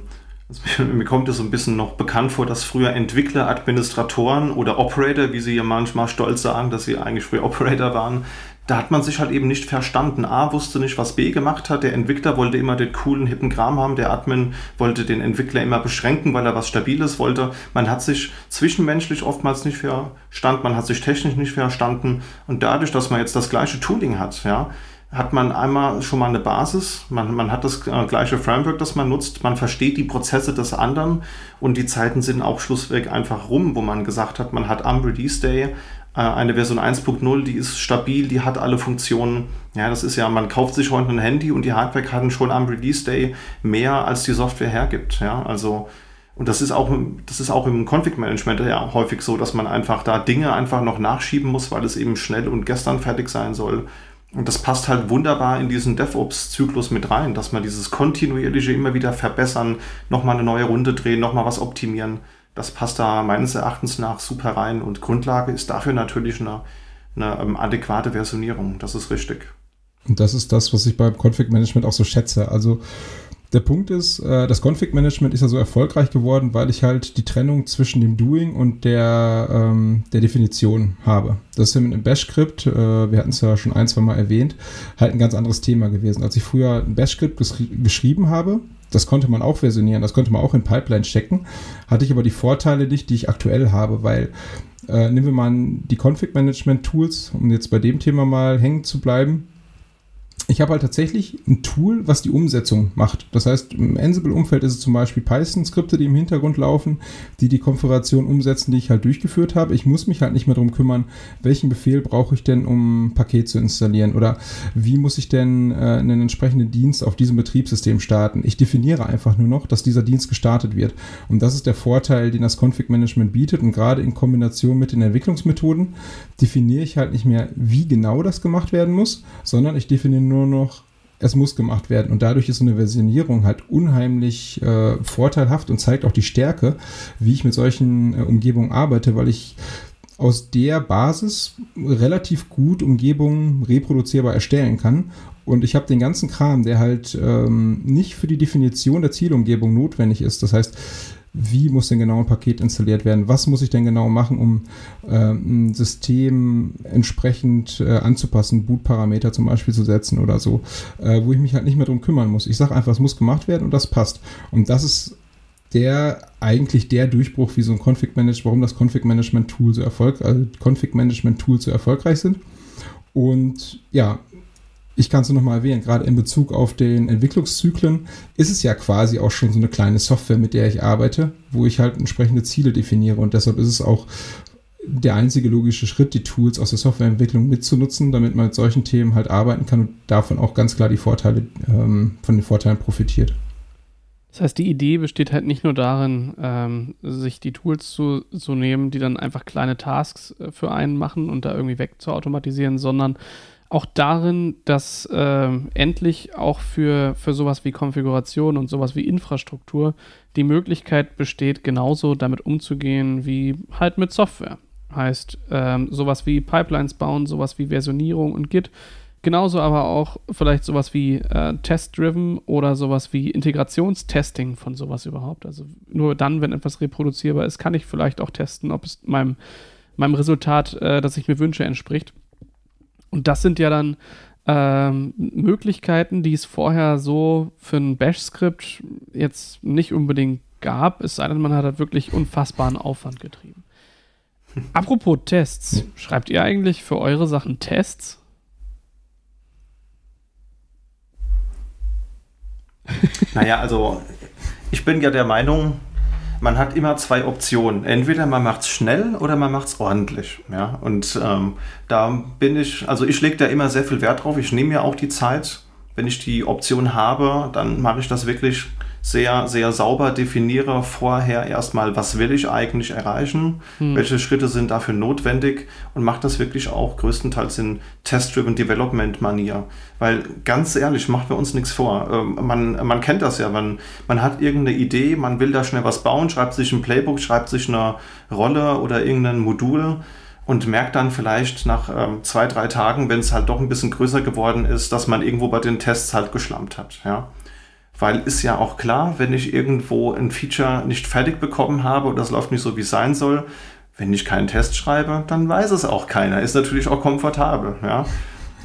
also mir kommt es so ein bisschen noch bekannt vor, dass früher Entwickler, Administratoren oder Operator, wie sie ja manchmal stolz sagen, dass sie eigentlich früher Operator waren, da hat man sich halt eben nicht verstanden. A wusste nicht, was B gemacht hat. Der Entwickler wollte immer den coolen, hippen Kram haben. Der Admin wollte den Entwickler immer beschränken, weil er was Stabiles wollte. Man hat sich zwischenmenschlich oftmals nicht verstanden. Man hat sich technisch nicht verstanden. Und dadurch, dass man jetzt das gleiche Tooling hat, ja, hat man einmal schon mal eine Basis. Man, man hat das äh, gleiche Framework, das man nutzt. Man versteht die Prozesse des anderen. Und die Zeiten sind auch schlussweg einfach rum, wo man gesagt hat, man hat am Release Day eine Version eins Punkt null, die ist stabil, die hat alle Funktionen. Ja, das ist ja, man kauft sich heute ein Handy und die Hardwarekarten schon am Release Day mehr, als die Software hergibt. Ja, also, und das ist auch, das ist auch im Config-Management ja häufig so, dass man einfach da Dinge einfach noch nachschieben muss, weil es eben schnell und gestern fertig sein soll. Und das passt halt wunderbar in diesen DevOps-Zyklus mit rein, dass man dieses kontinuierliche immer wieder verbessern, nochmal eine neue Runde drehen, nochmal was optimieren. Das passt da meines Erachtens nach super rein und Grundlage ist dafür natürlich eine, eine adäquate Versionierung. Das ist richtig. Und das ist das, was ich beim Config-Management auch so schätze. Also der Punkt ist, das Config-Management ist ja so erfolgreich geworden, weil ich halt die Trennung zwischen dem Doing und der, ähm, der Definition habe. Das ist ja mit einem Bash-Skript, äh, wir hatten es ja schon ein, zwei Mal erwähnt, halt ein ganz anderes Thema gewesen. Als ich früher ein Bash-Skript geschri- geschrieben habe, das konnte man auch versionieren, das konnte man auch in Pipeline stecken, hatte ich aber die Vorteile nicht, die ich aktuell habe, weil äh, nehmen wir mal die Config-Management-Tools, um jetzt bei dem Thema mal hängen zu bleiben. Ich habe halt tatsächlich ein Tool, was die Umsetzung macht. Das heißt, im Ansible-Umfeld ist es zum Beispiel Python-Skripte, die im Hintergrund laufen, die die Konfiguration umsetzen, die ich halt durchgeführt habe. Ich muss mich halt nicht mehr darum kümmern, welchen Befehl brauche ich denn, um ein Paket zu installieren oder wie muss ich denn äh, einen entsprechenden Dienst auf diesem Betriebssystem starten. Ich definiere einfach nur noch, dass dieser Dienst gestartet wird. Und das ist der Vorteil, den das Config-Management bietet. Und gerade in Kombination mit den Entwicklungsmethoden definiere ich halt nicht mehr, wie genau das gemacht werden muss, sondern ich definiere nur noch, es muss gemacht werden. Und dadurch ist so eine Versionierung halt unheimlich äh, vorteilhaft und zeigt auch die Stärke, wie ich mit solchen äh, Umgebungen arbeite, weil ich aus der Basis relativ gut Umgebungen reproduzierbar erstellen kann. Und ich habe den ganzen Kram, der halt ähm, nicht für die Definition der Zielumgebung notwendig ist. Das heißt, wie muss denn genau ein Paket installiert werden? Was muss ich denn genau machen, um äh, ein System entsprechend äh, anzupassen, Bootparameter zum Beispiel zu setzen oder so, äh, wo ich mich halt nicht mehr drum kümmern muss. Ich sage einfach, es muss gemacht werden und das passt. Und das ist der eigentlich der Durchbruch, wie so ein Config-Management, warum das Config-Management-Tool so erfolg, also Config-Management-Tools so erfolgreich sind. Und ja, ich kann es noch mal erwähnen, gerade in Bezug auf den Entwicklungszyklen ist es ja quasi auch schon so eine kleine Software, mit der ich arbeite, wo ich halt entsprechende Ziele definiere. Und deshalb ist es auch der einzige logische Schritt, die Tools aus der Softwareentwicklung mitzunutzen, damit man mit solchen Themen halt arbeiten kann und davon auch ganz klar die Vorteile, ähm, von den Vorteilen profitiert. Das heißt, die Idee besteht halt nicht nur darin, ähm, sich die Tools zu, zu nehmen, die dann einfach kleine Tasks für einen machen und da irgendwie weg zu automatisieren, sondern auch darin, dass äh, endlich auch für, für sowas wie Konfiguration und sowas wie Infrastruktur die Möglichkeit besteht, genauso damit umzugehen wie halt mit Software. Heißt, ähm, sowas wie Pipelines bauen, sowas wie Versionierung und Git. Genauso aber auch vielleicht sowas wie äh, Test-Driven oder sowas wie Integrationstesting von sowas überhaupt. Also nur dann, wenn etwas reproduzierbar ist, kann ich vielleicht auch testen, ob es meinem, meinem Resultat, äh, das ich mir wünsche, entspricht. Und das sind ja dann ähm, Möglichkeiten, die es vorher so für ein Bash-Skript jetzt nicht unbedingt gab, es sei denn, man hat halt wirklich unfassbaren Aufwand getrieben. Apropos Tests, schreibt ihr eigentlich für eure Sachen Tests? Naja, also ich bin ja der Meinung, man hat immer zwei Optionen. Entweder man macht es schnell oder man macht es ordentlich. Ja? Und ähm, da bin ich, also ich lege da immer sehr viel Wert drauf. Ich nehme mir auch die Zeit. Wenn ich die Option habe, dann mache ich das wirklich sehr, sehr sauber, definiere vorher erstmal, was will ich eigentlich erreichen, hm. welche Schritte sind dafür notwendig und mache das wirklich auch größtenteils in Test-Driven-Development-Manier. Weil ganz ehrlich, machen wir uns nichts vor. Ähm, man, man kennt das ja, man, man hat irgendeine Idee, man will da schnell was bauen, schreibt sich ein Playbook, schreibt sich eine Rolle oder irgendein Modul und merkt dann vielleicht nach ähm, zwei, drei Tagen, wenn es halt doch ein bisschen größer geworden ist, dass man irgendwo bei den Tests halt geschlampt hat, ja. Weil ist ja auch klar, wenn ich irgendwo ein Feature nicht fertig bekommen habe oder das läuft nicht so, wie es sein soll, wenn ich keinen Test schreibe, dann weiß es auch keiner. Ist natürlich auch komfortabel, ja.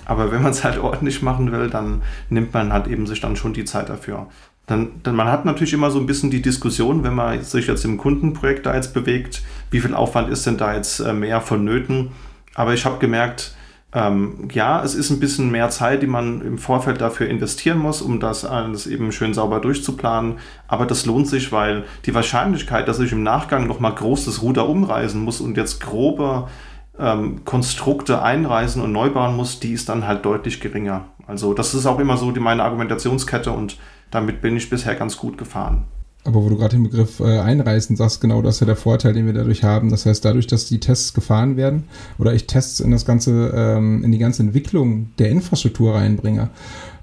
Aber wenn man es halt ordentlich machen will, dann nimmt man halt eben sich dann schon die Zeit dafür. Dann, dann man hat natürlich immer so ein bisschen die Diskussion, wenn man sich jetzt im Kundenprojekt da jetzt bewegt, wie viel Aufwand ist denn da jetzt mehr vonnöten? Aber ich habe gemerkt, Ähm, ja, es ist ein bisschen mehr Zeit, die man im Vorfeld dafür investieren muss, um das alles eben schön sauber durchzuplanen. Aber das lohnt sich, weil die Wahrscheinlichkeit, dass ich im Nachgang nochmal groß das Ruder umreißen muss und jetzt grobe ähm, Konstrukte einreißen und neu bauen muss, die ist dann halt deutlich geringer. Also das ist auch immer so die, meine Argumentationskette und damit bin ich bisher ganz gut gefahren. Aber wo du gerade den Begriff äh, einreißen sagst, genau das ist ja der Vorteil, den wir dadurch haben. Das heißt, dadurch, dass die Tests gefahren werden oder ich Tests in das ganze, ähm, in die ganze Entwicklung der Infrastruktur reinbringe,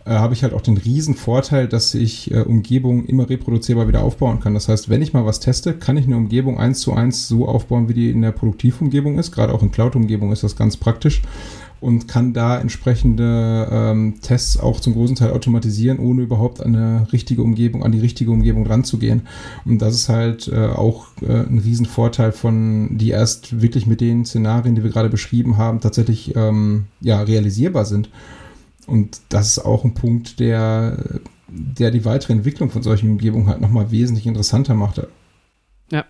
äh, habe ich halt auch den riesen Vorteil, dass ich äh, Umgebungen immer reproduzierbar wieder aufbauen kann. Das heißt, wenn ich mal was teste, kann ich eine Umgebung eins zu eins so aufbauen, wie die in der Produktivumgebung ist. Gerade auch in Cloud-Umgebung ist das ganz praktisch. Und kann da entsprechende ähm, Tests auch zum großen Teil automatisieren, ohne überhaupt an eine richtige Umgebung, an die richtige Umgebung ranzugehen. Und das ist halt äh, auch äh, ein Riesenvorteil von, die erst wirklich mit den Szenarien, die wir gerade beschrieben haben, tatsächlich ähm, ja, realisierbar sind. Und das ist auch ein Punkt, der, der die weitere Entwicklung von solchen Umgebungen halt nochmal wesentlich interessanter macht. Ja.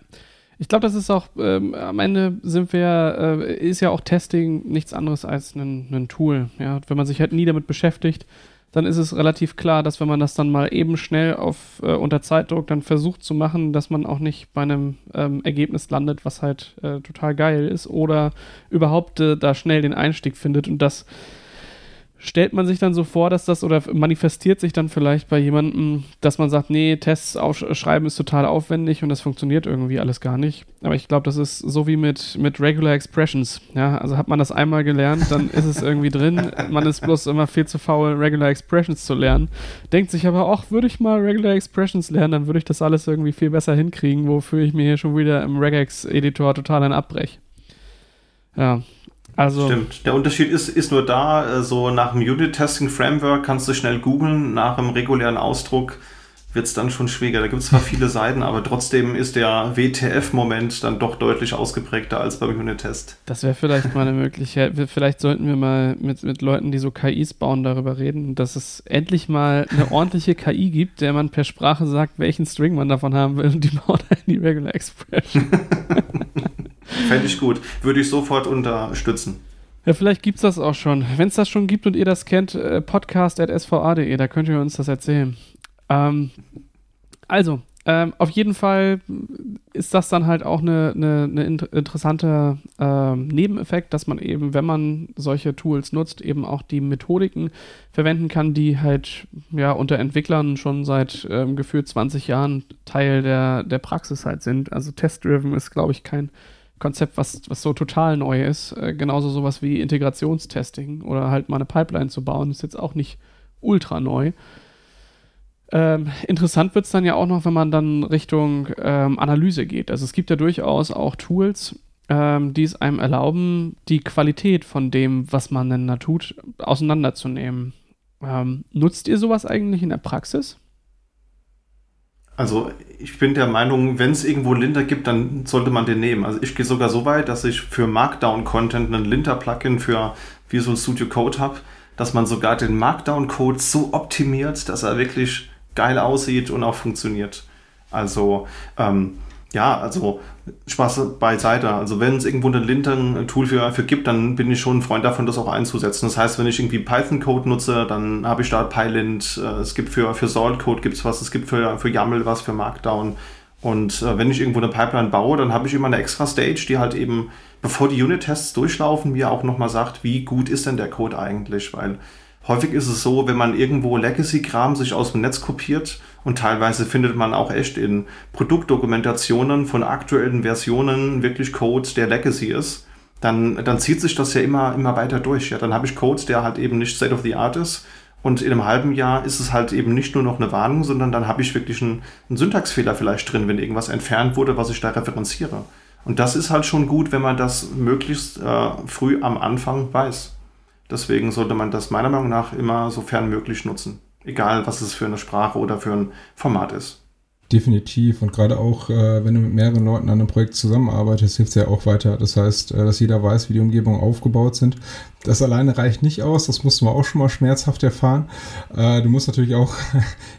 Ich glaube, das ist auch, ähm, am Ende sind wir, äh, ist ja auch Testing nichts anderes als ein Tool. Ja? Wenn man sich halt nie damit beschäftigt, dann ist es relativ klar, dass wenn man das dann mal eben schnell auf, äh, unter Zeitdruck dann versucht zu machen, dass man auch nicht bei einem ähm, Ergebnis landet, was halt äh, total geil ist oder überhaupt äh, da schnell den Einstieg findet. Und das stellt man sich dann so vor, dass das oder manifestiert sich dann vielleicht bei jemandem, dass man sagt, nee, Tests aufschreiben ist total aufwendig und das funktioniert irgendwie alles gar nicht. Aber ich glaube, das ist so wie mit, mit Regular Expressions. Ja, also hat man das einmal gelernt, dann ist es irgendwie drin. Man ist bloß immer viel zu faul, Regular Expressions zu lernen. Denkt sich aber auch, würde ich mal Regular Expressions lernen, dann würde ich das alles irgendwie viel besser hinkriegen, wofür ich mir hier schon wieder im Regex-Editor total einen abbreche. Ja. Also stimmt. Der Unterschied ist, ist nur da, so nach dem Unit-Testing-Framework kannst du schnell googeln, nach einem regulären Ausdruck wird es dann schon schwieriger. Da gibt es zwar viele Seiten, aber trotzdem ist der W T F-Moment dann doch deutlich ausgeprägter als beim Unit-Test. Das wäre vielleicht mal eine Möglichkeit. Vielleicht sollten wir mal mit, mit Leuten, die so K Is bauen, darüber reden, dass es endlich mal eine ordentliche K I gibt, der man per Sprache sagt, welchen String man davon haben will und die baut dann die Regular Expression. Fände ich gut. Würde ich sofort unterstützen. Ja, vielleicht gibt es das auch schon. Wenn es das schon gibt und ihr das kennt, podcast at s v a punkt d e, da könnt ihr uns das erzählen. Ähm, also, Ähm, auf jeden Fall ist das dann halt auch eine, eine, eine interessante ähm, Nebeneffekt, dass man eben, wenn man solche Tools nutzt, eben auch die Methodiken verwenden kann, die halt ja unter Entwicklern schon seit ähm, gefühlt zwanzig Jahren Teil der, der Praxis halt sind. Also Test-Driven ist, glaube ich, kein Konzept, was, was so total neu ist. Äh, genauso sowas wie Integrationstesting oder halt mal eine Pipeline zu bauen, ist jetzt auch nicht ultra neu. Ähm, interessant wird es dann ja auch noch, wenn man dann Richtung ähm, Analyse geht. Also es gibt ja durchaus auch Tools, ähm, die es einem erlauben, die Qualität von dem, was man denn da tut, auseinanderzunehmen. Ähm, nutzt ihr sowas eigentlich in der Praxis? Also ich bin der Meinung, wenn es irgendwo Linter gibt, dann sollte man den nehmen. Also ich gehe sogar so weit, dass ich für Markdown-Content einen Linter-Plugin für Visual Studio Code habe, dass man sogar den Markdown-Code so optimiert, dass er wirklich geil aussieht und auch funktioniert. Also, ähm, ja, also Spaß beiseite. Also wenn es irgendwo einen Linter ein Tool für, für gibt, dann bin ich schon ein Freund davon, das auch einzusetzen. Das heißt, wenn ich irgendwie Python-Code nutze, dann habe ich da PyLint. Äh, es gibt für, für Salt-Code gibt's was, es gibt für, für YAML was, für Markdown. Und äh, wenn ich irgendwo eine Pipeline baue, dann habe ich immer eine extra Stage, die halt eben, bevor die Unit-Tests durchlaufen, mir auch nochmal sagt, wie gut ist denn der Code eigentlich? Weil häufig ist es so, wenn man irgendwo Legacy-Kram sich aus dem Netz kopiert, und teilweise findet man auch echt in Produktdokumentationen von aktuellen Versionen wirklich Code, der Legacy ist, dann, dann zieht sich das ja immer, immer weiter durch. Ja, dann habe ich Code, der halt eben nicht State of the Art ist. Und in einem halben Jahr ist es halt eben nicht nur noch eine Warnung, sondern dann habe ich wirklich einen, einen Syntaxfehler vielleicht drin, wenn irgendwas entfernt wurde, was ich da referenziere. Und das ist halt schon gut, wenn man das möglichst äh, früh am Anfang weiß. Deswegen sollte man das meiner Meinung nach immer sofern möglich nutzen. Egal, was es für eine Sprache oder für ein Format ist. Definitiv. Und gerade auch, äh, wenn du mit mehreren Leuten an einem Projekt zusammenarbeitest, hilft es ja auch weiter. Das heißt, äh, dass jeder weiß, wie die Umgebungen aufgebaut sind. Das alleine reicht nicht aus. Das mussten wir auch schon mal schmerzhaft erfahren. Äh, du musst natürlich auch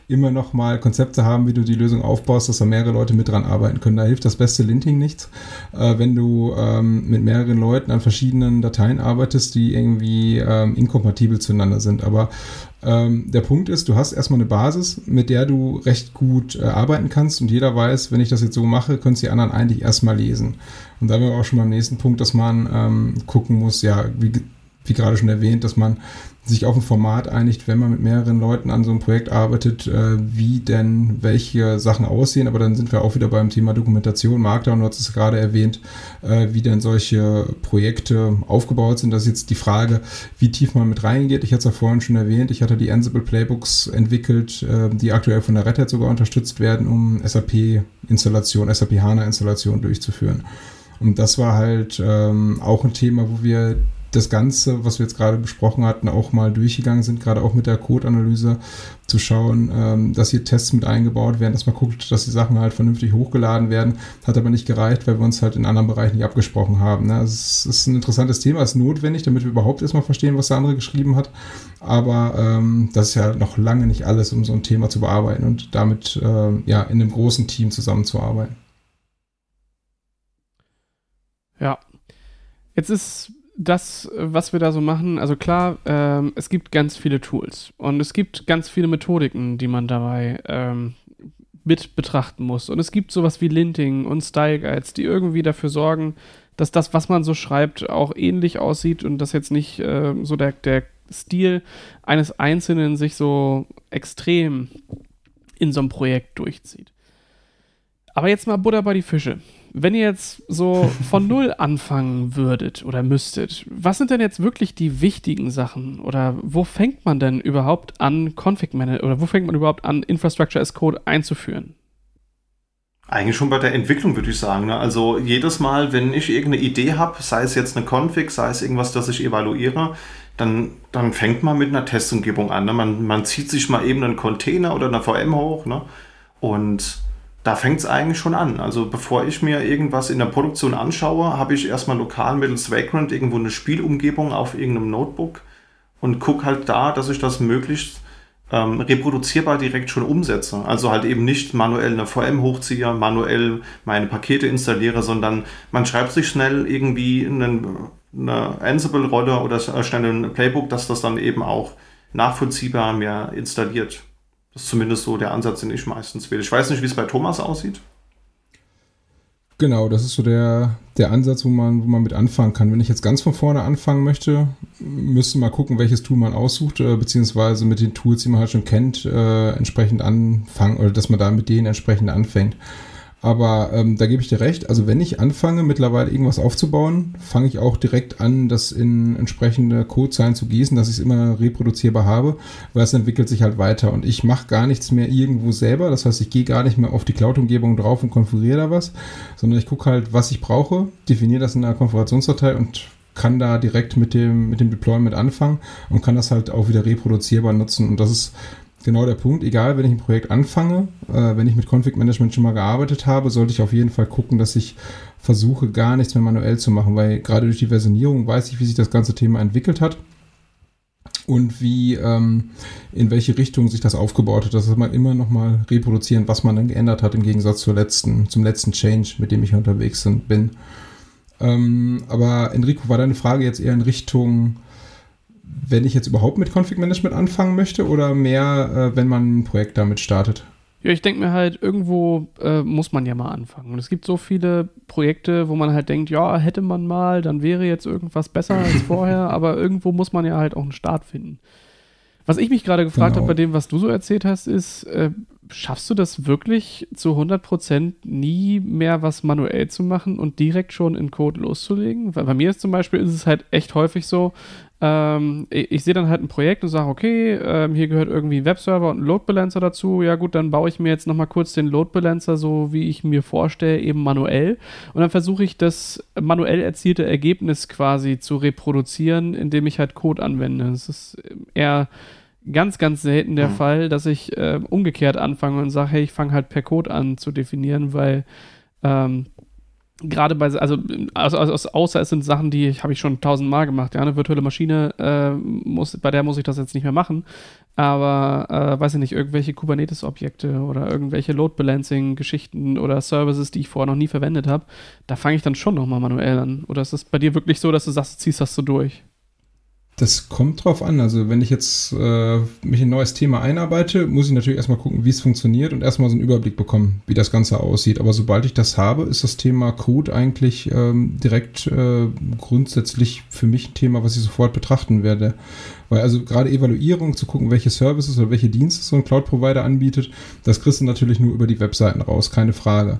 immer noch mal Konzepte haben, wie du die Lösung aufbaust, dass da mehrere Leute mit dran arbeiten können. Da hilft das beste Linting nichts. Äh, wenn du ähm, mit mehreren Leuten an verschiedenen Dateien arbeitest, die irgendwie ähm, inkompatibel zueinander sind. Aber Ähm, der Punkt ist, du hast erstmal eine Basis, mit der du recht gut äh, arbeiten kannst und jeder weiß, wenn ich das jetzt so mache, können es die anderen eigentlich erstmal lesen. Und da sind wir auch schon beim nächsten Punkt, dass man ähm, gucken muss, ja, wie, wie gerade schon erwähnt, dass man sich auf ein Format einigt, wenn man mit mehreren Leuten an so einem Projekt arbeitet, äh, wie denn welche Sachen aussehen. Aber dann sind wir auch wieder beim Thema Dokumentation, Markdown, du hast es gerade erwähnt, äh, wie denn solche Projekte aufgebaut sind. Das ist jetzt die Frage, wie tief man mit reingeht. Ich hatte es ja vorhin schon erwähnt, ich hatte die Ansible Playbooks entwickelt, äh, die aktuell von der Red Hat sogar unterstützt werden, um S A P-Installation, S A P HANA-Installation durchzuführen. Und das war halt ähm, auch ein Thema, wo wir das Ganze, was wir jetzt gerade besprochen hatten, auch mal durchgegangen sind, gerade auch mit der Code-Analyse zu schauen, ähm, dass hier Tests mit eingebaut werden, dass man guckt, dass die Sachen halt vernünftig hochgeladen werden. Hat aber nicht gereicht, weil wir uns halt in anderen Bereichen nicht abgesprochen haben. Ne? Es ist ein interessantes Thema, ist notwendig, damit wir überhaupt erstmal verstehen, was der andere geschrieben hat. Aber ähm, das ist ja noch lange nicht alles, um so ein Thema zu bearbeiten und damit ähm, ja, in einem großen Team zusammenzuarbeiten. Ja, jetzt ist das, was wir da so machen, also klar, ähm, es gibt ganz viele Tools und es gibt ganz viele Methodiken, die man dabei ähm, mit betrachten muss. Und es gibt sowas wie Linting und Style Guides, die irgendwie dafür sorgen, dass das, was man so schreibt, auch ähnlich aussieht und dass jetzt nicht äh, so der, der Stil eines Einzelnen sich so extrem in so einem Projekt durchzieht. Aber jetzt mal Butter bei die Fische. Wenn ihr jetzt so von Null anfangen würdet oder müsstet, was sind denn jetzt wirklich die wichtigen Sachen? Oder wo fängt man denn überhaupt an, Config-Management oder wo fängt man überhaupt an, Infrastructure as Code einzuführen? Eigentlich schon bei der Entwicklung, würde ich sagen. Ne? Also jedes Mal, wenn ich irgendeine Idee habe, sei es jetzt eine Config, sei es irgendwas, das ich evaluiere, dann, dann fängt man mit einer Testumgebung an. Ne? Man, man zieht sich mal eben einen Container oder eine V M hoch, ne? Und da fängt es eigentlich schon an. Also bevor ich mir irgendwas in der Produktion anschaue, habe ich erstmal lokal mittels Vagrant irgendwo eine Spielumgebung auf irgendeinem Notebook und gucke halt da, dass ich das möglichst ähm, reproduzierbar direkt schon umsetze. Also halt eben nicht manuell eine V M hochziehe, manuell meine Pakete installiere, sondern man schreibt sich schnell irgendwie einen, eine Ansible-Rolle oder schnell ein Playbook, dass das dann eben auch nachvollziehbar mehr installiert. Das ist zumindest so der Ansatz, den ich meistens wähle. Ich weiß nicht, wie es bei Thomas aussieht. Genau, das ist so der, der Ansatz, wo man, wo man mit anfangen kann. Wenn ich jetzt ganz von vorne anfangen möchte, müsste man gucken, welches Tool man aussucht, äh, beziehungsweise mit den Tools, die man halt schon kennt, äh, entsprechend anfangen, oder dass man da mit denen entsprechend anfängt. Aber ähm, da gebe ich dir recht, also wenn ich anfange, mittlerweile irgendwas aufzubauen, fange ich auch direkt an, das in entsprechende Codezeilen zu gießen, dass ich es immer reproduzierbar habe, weil es entwickelt sich halt weiter und ich mache gar nichts mehr irgendwo selber, das heißt, ich gehe gar nicht mehr auf die Cloud-Umgebung drauf und konfiguriere da was, sondern ich gucke halt, was ich brauche, definiere das in einer Konfigurationsdatei und kann da direkt mit dem, mit dem Deployment anfangen und kann das halt auch wieder reproduzierbar nutzen und das ist genau der Punkt, egal, wenn ich ein Projekt anfange, äh, wenn ich mit Config-Management schon mal gearbeitet habe, sollte ich auf jeden Fall gucken, dass ich versuche, gar nichts mehr manuell zu machen, weil gerade durch die Versionierung weiß ich, wie sich das ganze Thema entwickelt hat und wie ähm, in welche Richtung sich das aufgebaut hat. Das heißt, man immer nochmal reproduzieren, was man dann geändert hat, im Gegensatz zur letzten, zum letzten Change, mit dem ich unterwegs bin. Ähm, aber Enrico, war deine Frage jetzt eher in Richtung, wenn ich jetzt überhaupt mit Config-Management anfangen möchte oder mehr, äh, wenn man ein Projekt damit startet? Ja, ich denke mir halt, irgendwo äh, muss man ja mal anfangen. Und es gibt so viele Projekte, wo man halt denkt, ja, hätte man mal, dann wäre jetzt irgendwas besser als vorher, aber irgendwo muss man ja halt auch einen Start finden. Was ich mich gerade gefragt genau. habe bei dem, was du so erzählt hast, ist, äh, schaffst du das wirklich zu hundert Prozent nie mehr was manuell zu machen und direkt schon in Code loszulegen? Weil bei mir ist zum Beispiel, ist es halt echt häufig so, ich sehe dann halt ein Projekt und sage, okay, hier gehört irgendwie ein Webserver und ein Load Balancer dazu. Ja gut, dann baue ich mir jetzt nochmal kurz den Load Balancer, so wie ich mir vorstelle, eben manuell. Und dann versuche ich, das manuell erzielte Ergebnis quasi zu reproduzieren, indem ich halt Code anwende. Das ist eher ganz, ganz selten der mhm. Fall, dass ich äh, umgekehrt anfange und sage, hey, ich fange halt per Code an zu definieren, weil ähm, gerade bei, also, also, also außer es sind Sachen, die habe ich schon tausendmal gemacht. Ja, eine virtuelle Maschine, äh, muss, bei der muss ich das jetzt nicht mehr machen. Aber, äh, weiß ich nicht, irgendwelche Kubernetes-Objekte oder irgendwelche Load-Balancing-Geschichten oder Services, die ich vorher noch nie verwendet habe, da fange ich dann schon nochmal manuell an. Oder ist das bei dir wirklich so, dass du sagst, du ziehst das so durch? Das kommt drauf an. Also wenn ich jetzt äh, mich in ein neues Thema einarbeite, muss ich natürlich erstmal gucken, wie es funktioniert und erstmal so einen Überblick bekommen, wie das Ganze aussieht. Aber sobald ich das habe, ist das Thema Code eigentlich ähm, direkt äh, grundsätzlich für mich ein Thema, was ich sofort betrachten werde. Weil also gerade Evaluierung, zu gucken, welche Services oder welche Dienste so ein Cloud-Provider anbietet, das kriegst du natürlich nur über die Webseiten raus, keine Frage.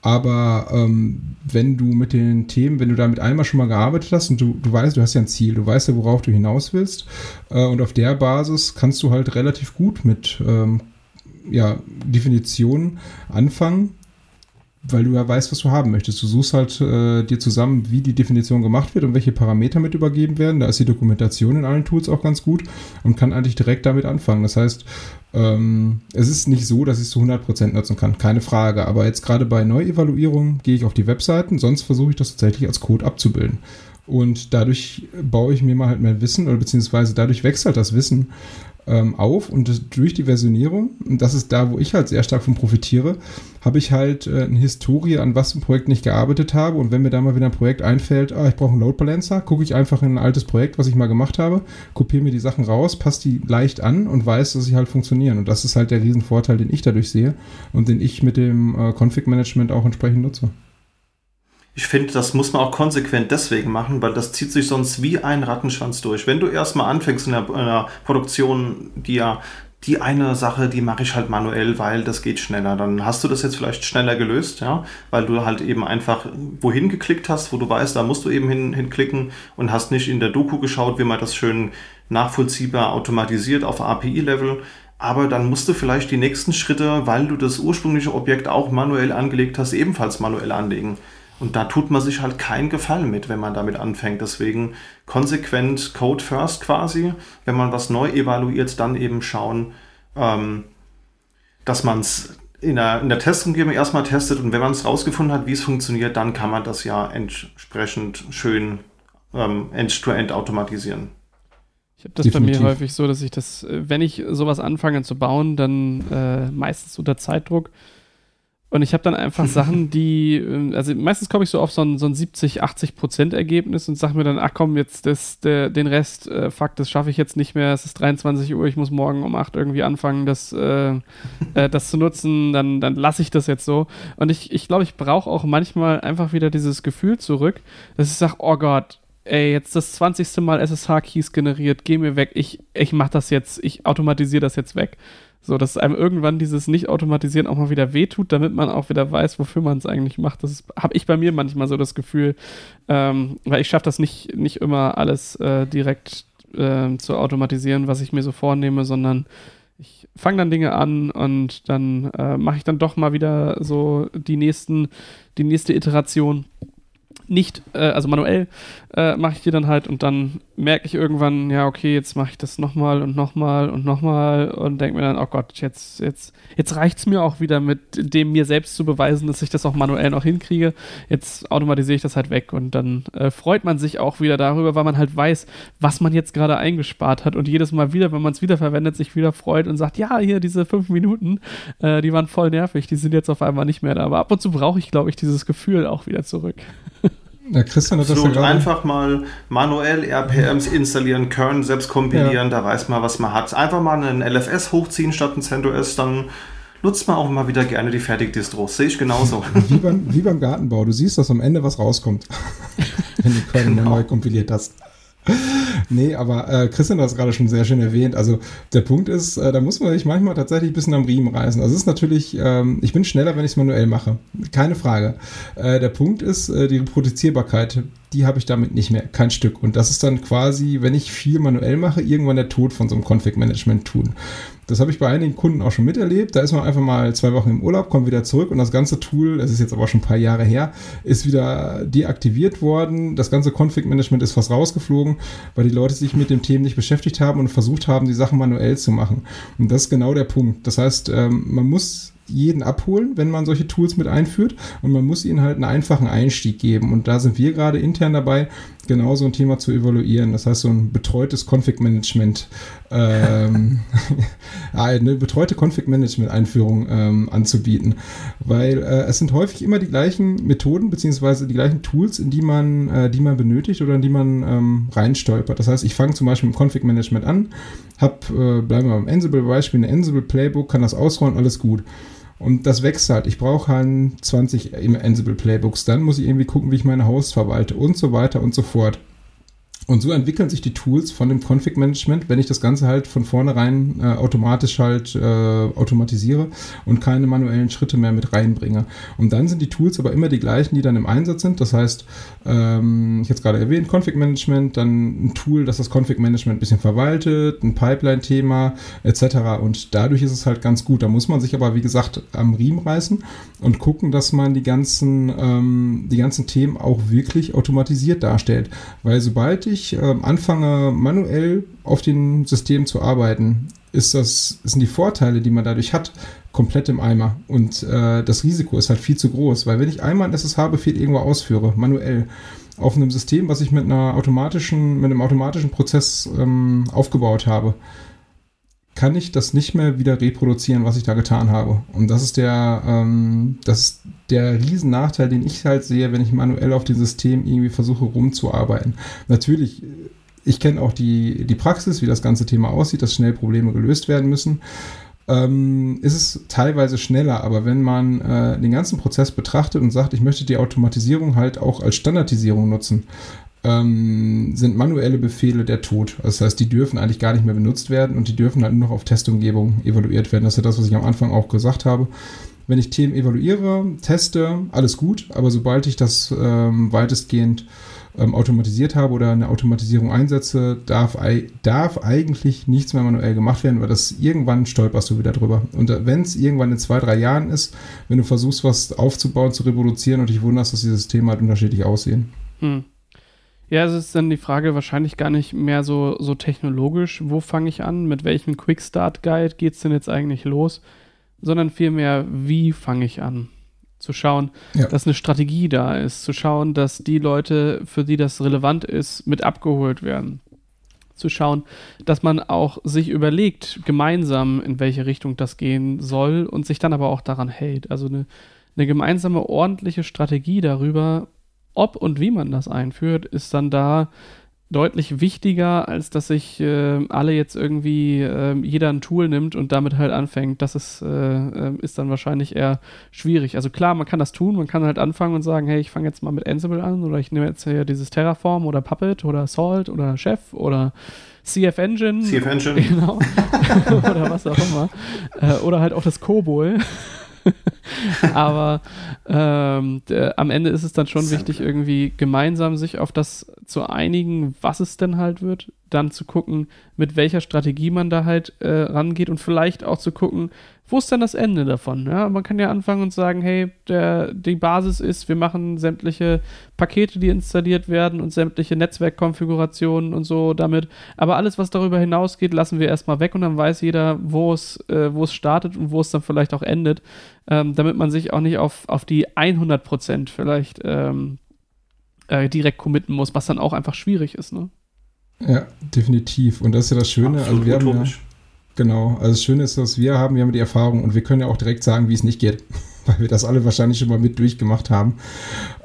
Aber ähm, wenn du mit den Themen, wenn du damit einmal schon mal gearbeitet hast und du, du weißt, du hast ja ein Ziel, du weißt ja, worauf du hinaus willst äh, und auf der Basis kannst du halt relativ gut mit ähm, ja, Definitionen anfangen, weil du ja weißt, was du haben möchtest. Du suchst halt äh, dir zusammen, wie die Definition gemacht wird und welche Parameter mit übergeben werden. Da ist die Dokumentation in allen Tools auch ganz gut und kann eigentlich direkt damit anfangen. Das heißt, Ähm, es ist nicht so, dass ich es zu hundert Prozent nutzen kann, keine Frage, aber jetzt gerade bei Neuevaluierungen gehe ich auf die Webseiten, sonst versuche ich das tatsächlich als Code abzubilden und dadurch baue ich mir mal halt mein Wissen oder beziehungsweise dadurch wächst halt das Wissen ähm, auf und das, durch die Versionierung, und das ist da, wo ich halt sehr stark von profitiere, habe ich halt äh, eine Historie, an was im Projekt nicht gearbeitet habe und wenn mir da mal wieder ein Projekt einfällt, ah, ich brauche einen Load Balancer, gucke ich einfach in ein altes Projekt, was ich mal gemacht habe, kopiere mir die Sachen raus, passe die leicht an und weiß, dass sie halt funktionieren. Und das ist halt der Riesenvorteil, den ich dadurch sehe und den ich mit dem äh, Config-Management auch entsprechend nutze. Ich finde, das muss man auch konsequent deswegen machen, weil das zieht sich sonst wie ein Rattenschwanz durch. Wenn du erstmal anfängst in der, in der Produktion, die ja die eine Sache, die mache ich halt manuell, weil das geht schneller. Dann hast du das jetzt vielleicht schneller gelöst, ja, weil du halt eben einfach wohin geklickt hast, wo du weißt, da musst du eben hin, hinklicken und hast nicht in der Doku geschaut, wie man das schön nachvollziehbar automatisiert auf A P I-Level. Aber dann musst du vielleicht die nächsten Schritte, weil du das ursprüngliche Objekt auch manuell angelegt hast, ebenfalls manuell anlegen. Und da tut man sich halt keinen Gefallen mit, wenn man damit anfängt. Deswegen konsequent Code first quasi. Wenn man was neu evaluiert, dann eben schauen, ähm, dass man es in der, in der Testumgebung erstmal testet. Und wenn man es rausgefunden hat, wie es funktioniert, dann kann man das ja entsprechend schön ähm, end-to-end automatisieren. Ich habe das Definitiv. Bei mir häufig so, dass ich das, wenn ich sowas anfange zu bauen, dann äh, meistens unter Zeitdruck Und ich habe dann einfach Sachen, die, also meistens komme ich so auf so ein, so ein siebzig, achtzig Prozent Ergebnis und sage mir dann, ach komm, jetzt das, der, den Rest, äh, fuck, das schaffe ich jetzt nicht mehr, es ist dreiundzwanzig Uhr, ich muss morgen um acht irgendwie anfangen, das, äh, äh, das zu nutzen, dann, dann lasse ich das jetzt so. Und ich glaube, ich, glaub, ich brauche auch manchmal einfach wieder dieses Gefühl zurück, dass ich sage, oh Gott, ey, jetzt das zwanzigste Mal S S H-Keys generiert, geh mir weg, ich, ich mache das jetzt, ich automatisiere das jetzt weg. So, dass einem irgendwann dieses Nicht-Automatisieren auch mal wieder wehtut, damit man auch wieder weiß, wofür man es eigentlich macht. Das habe ich bei mir manchmal so das Gefühl, ähm, weil ich schaffe das nicht, nicht immer alles äh, direkt äh, zu automatisieren, was ich mir so vornehme, sondern ich fange dann Dinge an und dann äh, mache ich dann doch mal wieder so die nächsten, die nächste Iteration. Nicht, äh, also manuell äh, mache ich die dann halt und dann merke ich irgendwann, ja okay, jetzt mache ich das nochmal und nochmal und nochmal und denke mir dann, oh Gott, jetzt, jetzt, jetzt reicht es mir auch wieder mit dem mir selbst zu beweisen, dass ich das auch manuell noch hinkriege. Jetzt automatisiere ich das halt weg und dann äh, freut man sich auch wieder darüber, weil man halt weiß, was man jetzt gerade eingespart hat und jedes Mal wieder, wenn man es wiederverwendet, sich wieder freut und sagt, ja, hier diese fünf Minuten, äh, die waren voll nervig, die sind jetzt auf einmal nicht mehr da. Aber ab und zu brauche ich, glaube ich, dieses Gefühl auch wieder zurück. Ja, Christian hat das ja einfach mal manuell R P Ms installieren, Kern selbst kompilieren, ja. Da weiß man, was man hat. Einfach mal einen L F S hochziehen statt ein CentOS, dann nutzt man auch mal wieder gerne die Fertigdistros. Sehe ich genauso. Wie beim, wie beim Gartenbau. Du siehst, dass am Ende was rauskommt, wenn du Kern genau. neu kompiliert hast. Nee, aber äh, Christian hat es gerade schon sehr schön erwähnt. Also der Punkt ist, äh, da muss man sich manchmal tatsächlich ein bisschen am Riemen reißen. Also es ist natürlich, ähm, ich bin schneller, wenn ich es manuell mache. Keine Frage. Äh, der Punkt ist, äh, die Reproduzierbarkeit, die habe ich damit nicht mehr. Kein Stück. Und das ist dann quasi, wenn ich viel manuell mache, irgendwann der Tod von so einem Config-Management-Tool. Das habe ich bei einigen Kunden auch schon miterlebt. Da ist man einfach mal zwei Wochen im Urlaub, kommt wieder zurück und das ganze Tool, das ist jetzt aber schon ein paar Jahre her, ist wieder deaktiviert worden. Das ganze Config-Management ist fast rausgeflogen, weil die Leute sich mit dem Thema nicht beschäftigt haben und versucht haben, die Sachen manuell zu machen. Und das ist genau der Punkt. Das heißt, man muss jeden abholen, wenn man solche Tools mit einführt und man muss ihnen halt einen einfachen Einstieg geben und da sind wir gerade intern dabei, genau so ein Thema zu evaluieren. Das heißt, so ein betreutes Config-Management, ähm, eine betreute Config-Management-Einführung ähm, anzubieten, weil äh, es sind häufig immer die gleichen Methoden beziehungsweise die gleichen Tools, in die man, äh, die man benötigt oder in die man ähm, reinstolpert. Das heißt, ich fange zum Beispiel mit Config-Management an, hab, äh, bleiben wir beim Ansible-Beispiel, eine Ansible-Playbook, kann das ausrollen, alles gut. Und das wächst halt. Ich brauche halt zwanzig Ansible-Playbooks. Dann muss ich irgendwie gucken, wie ich meine Hosts verwalte und so weiter und so fort. Und so entwickeln sich die Tools von dem Config-Management, wenn ich das Ganze halt von vornherein äh, automatisch halt äh, automatisiere und keine manuellen Schritte mehr mit reinbringe. Und dann sind die Tools aber immer die gleichen, die dann im Einsatz sind. Das heißt, ähm, ich habe es gerade erwähnt, Config-Management, dann ein Tool, das das Config-Management ein bisschen verwaltet, ein Pipeline-Thema et cetera. Und dadurch ist es halt ganz gut. Da muss man sich aber, wie gesagt, am Riemen reißen und gucken, dass man die ganzen, ähm, die ganzen Themen auch wirklich automatisiert darstellt. Weil sobald ich Ich, äh, anfange manuell auf dem System zu arbeiten, ist das, sind die Vorteile, die man dadurch hat, komplett im Eimer. Und äh, das Risiko ist halt viel zu groß, weil wenn ich einmal einen S S H-Befehl irgendwo ausführe, manuell, auf einem System, was ich mit einer automatischen, mit einem automatischen Prozess ähm, aufgebaut habe, kann ich das nicht mehr wieder reproduzieren, was ich da getan habe. Und das ist der, ähm, das ist der Riesennachteil, den ich halt sehe, wenn ich manuell auf dem System irgendwie versuche rumzuarbeiten. Natürlich, ich kenne auch die, die Praxis, wie das ganze Thema aussieht, dass schnell Probleme gelöst werden müssen. Ähm, ist es teilweise schneller, aber wenn man äh, den ganzen Prozess betrachtet und sagt, ich möchte die Automatisierung halt auch als Standardisierung nutzen, Ähm, sind manuelle Befehle der Tod. Das heißt, die dürfen eigentlich gar nicht mehr benutzt werden und die dürfen halt nur noch auf Testumgebung evaluiert werden. Das ist ja das, was ich am Anfang auch gesagt habe. Wenn ich Themen evaluiere, teste, alles gut, aber sobald ich das ähm, weitestgehend ähm, automatisiert habe oder eine Automatisierung einsetze, darf, darf eigentlich nichts mehr manuell gemacht werden, weil das irgendwann stolperst du wieder drüber. Und wenn es irgendwann in zwei, drei Jahren ist, wenn du versuchst, was aufzubauen, zu reproduzieren und dich wunderst, dass die Systeme halt unterschiedlich aussehen. Hm. Ja, es ist dann die Frage wahrscheinlich gar nicht mehr so, so technologisch, wo fange ich an, mit welchem Quick-Start-Guide geht es denn jetzt eigentlich los, sondern vielmehr, wie fange ich an? Zu schauen, ja. dass eine Strategie da ist, zu schauen, dass die Leute, für die das relevant ist, mit abgeholt werden. Zu schauen, dass man auch sich überlegt, gemeinsam in welche Richtung das gehen soll und sich dann aber auch daran hält. Also eine eine gemeinsame ordentliche Strategie darüber, ob und wie man das einführt, ist dann da deutlich wichtiger, als dass sich äh, alle jetzt irgendwie äh, jeder ein Tool nimmt und damit halt anfängt. Das ist, äh, ist dann wahrscheinlich eher schwierig. Also klar, man kann das tun, man kann halt anfangen und sagen, hey, ich fange jetzt mal mit Ansible an oder ich nehme jetzt hier dieses Terraform oder Puppet oder Salt oder Chef oder C F Engine. C F Engine. Genau. Oder was auch immer. Äh, oder halt auch das Cobol. Aber ähm, d- am Ende ist es dann schon wichtig, irgendwie gemeinsam sich auf das zu einigen, was es denn halt wird, dann zu gucken, mit welcher Strategie man da halt äh, rangeht und vielleicht auch zu gucken, wo ist denn das Ende davon? Ja, man kann ja anfangen und sagen, hey, der, die Basis ist, wir machen sämtliche Pakete, die installiert werden und sämtliche Netzwerkkonfigurationen und so damit. Aber alles, was darüber hinausgeht, lassen wir erstmal weg und dann weiß jeder, wo es, äh, wo es startet und wo es dann vielleicht auch endet, ähm, damit man sich auch nicht auf, auf die hundert Prozent vielleicht ähm, äh, direkt committen muss, was dann auch einfach schwierig ist, ne? Ja, definitiv. Und das ist ja das Schöne. Absolut, also wir haben ja, genau. Also das Schöne ist, dass wir haben, wir haben die Erfahrung und wir können ja auch direkt sagen, wie es nicht geht, weil wir das alle wahrscheinlich schon mal mit durchgemacht haben.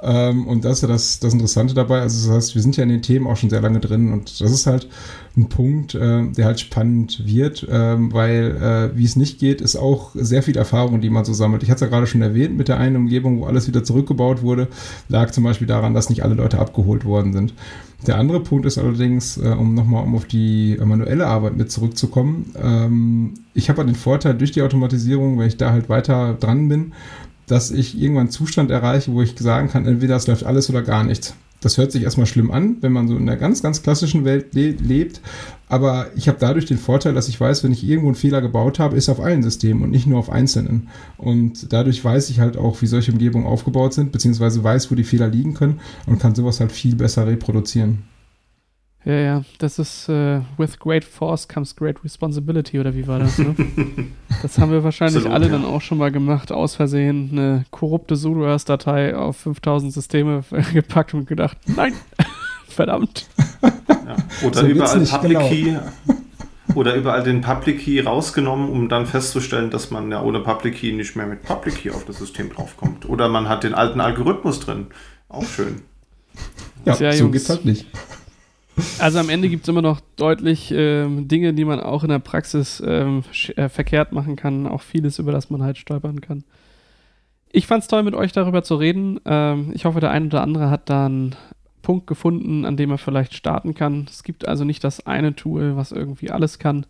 Ähm, und das ist ja das, das Interessante dabei. Also das heißt, wir sind ja in den Themen auch schon sehr lange drin und das ist halt ein Punkt, äh, der halt spannend wird, ähm, weil äh, wie es nicht geht, ist auch sehr viel Erfahrung, die man so sammelt. Ich hatte es ja gerade schon erwähnt, mit der einen Umgebung, wo alles wieder zurückgebaut wurde, lag zum Beispiel daran, dass nicht alle Leute abgeholt worden sind. Der andere Punkt ist allerdings, äh, um nochmal um auf die manuelle Arbeit mit zurückzukommen, ähm, ich habe halt den Vorteil durch die Automatisierung, wenn ich da halt weiter dran bin, dass ich irgendwann einen Zustand erreiche, wo ich sagen kann, entweder es läuft alles oder gar nichts. Das hört sich erstmal schlimm an, wenn man so in einer ganz, ganz klassischen Welt le- lebt. Aber ich habe dadurch den Vorteil, dass ich weiß, wenn ich irgendwo einen Fehler gebaut habe, ist auf allen Systemen und nicht nur auf einzelnen. Und dadurch weiß ich halt auch, wie solche Umgebungen aufgebaut sind, beziehungsweise weiß, wo die Fehler liegen können und kann sowas halt viel besser reproduzieren. Ja, ja, das ist uh, with great force comes great responsibility, oder wie war das, ne? Das haben wir wahrscheinlich Absolut, alle ja. dann auch schon mal gemacht, aus Versehen eine korrupte Sudoers-Datei auf fünftausend Systeme gepackt und gedacht, nein, verdammt. Ja. Oder so überall Public genau. Key oder überall den Public Key rausgenommen, um dann festzustellen, dass man ja ohne Public Key nicht mehr mit Public Key auf das System draufkommt. Oder man hat den alten Algorithmus drin. Auch schön. Ja, ja so geht's halt nicht. Also am Ende gibt es immer noch deutlich äh, Dinge, die man auch in der Praxis äh, sch- äh, verkehrt machen kann. Auch vieles, über das man halt stolpern kann. Ich fand's toll, mit euch darüber zu reden. Ähm, ich hoffe, der ein oder andere hat da einen Punkt gefunden, an dem er vielleicht starten kann. Es gibt also nicht das eine Tool, was irgendwie alles kann,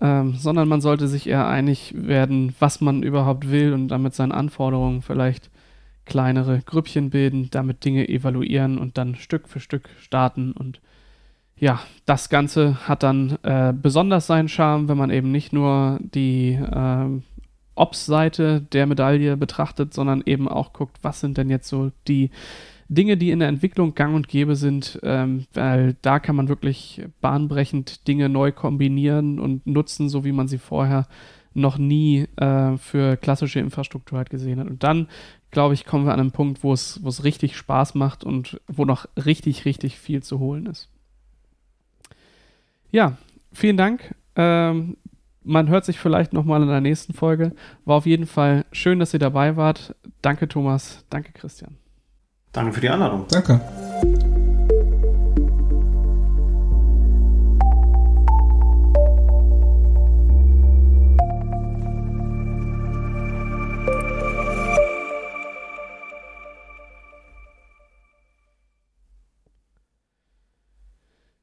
ähm, sondern man sollte sich eher einig werden, was man überhaupt will und damit seinen Anforderungen vielleicht kleinere Grüppchen bilden, damit Dinge evaluieren und dann Stück für Stück starten und ja, das Ganze hat dann äh, besonders seinen Charme, wenn man eben nicht nur die äh, Ops-Seite der Medaille betrachtet, sondern eben auch guckt, was sind denn jetzt so die Dinge, die in der Entwicklung gang und gäbe sind, ähm, weil da kann man wirklich bahnbrechend Dinge neu kombinieren und nutzen, so wie man sie vorher noch nie äh, für klassische Infrastruktur halt gesehen hat. Und dann, glaube ich, kommen wir an einen Punkt, wo es wo es richtig Spaß macht und wo noch richtig, richtig viel zu holen ist. Ja, vielen Dank. Ähm, man hört sich vielleicht nochmal in der nächsten Folge. War auf jeden Fall schön, dass ihr dabei wart. Danke, Thomas. Danke, Christian. Danke für die Einladung. Danke.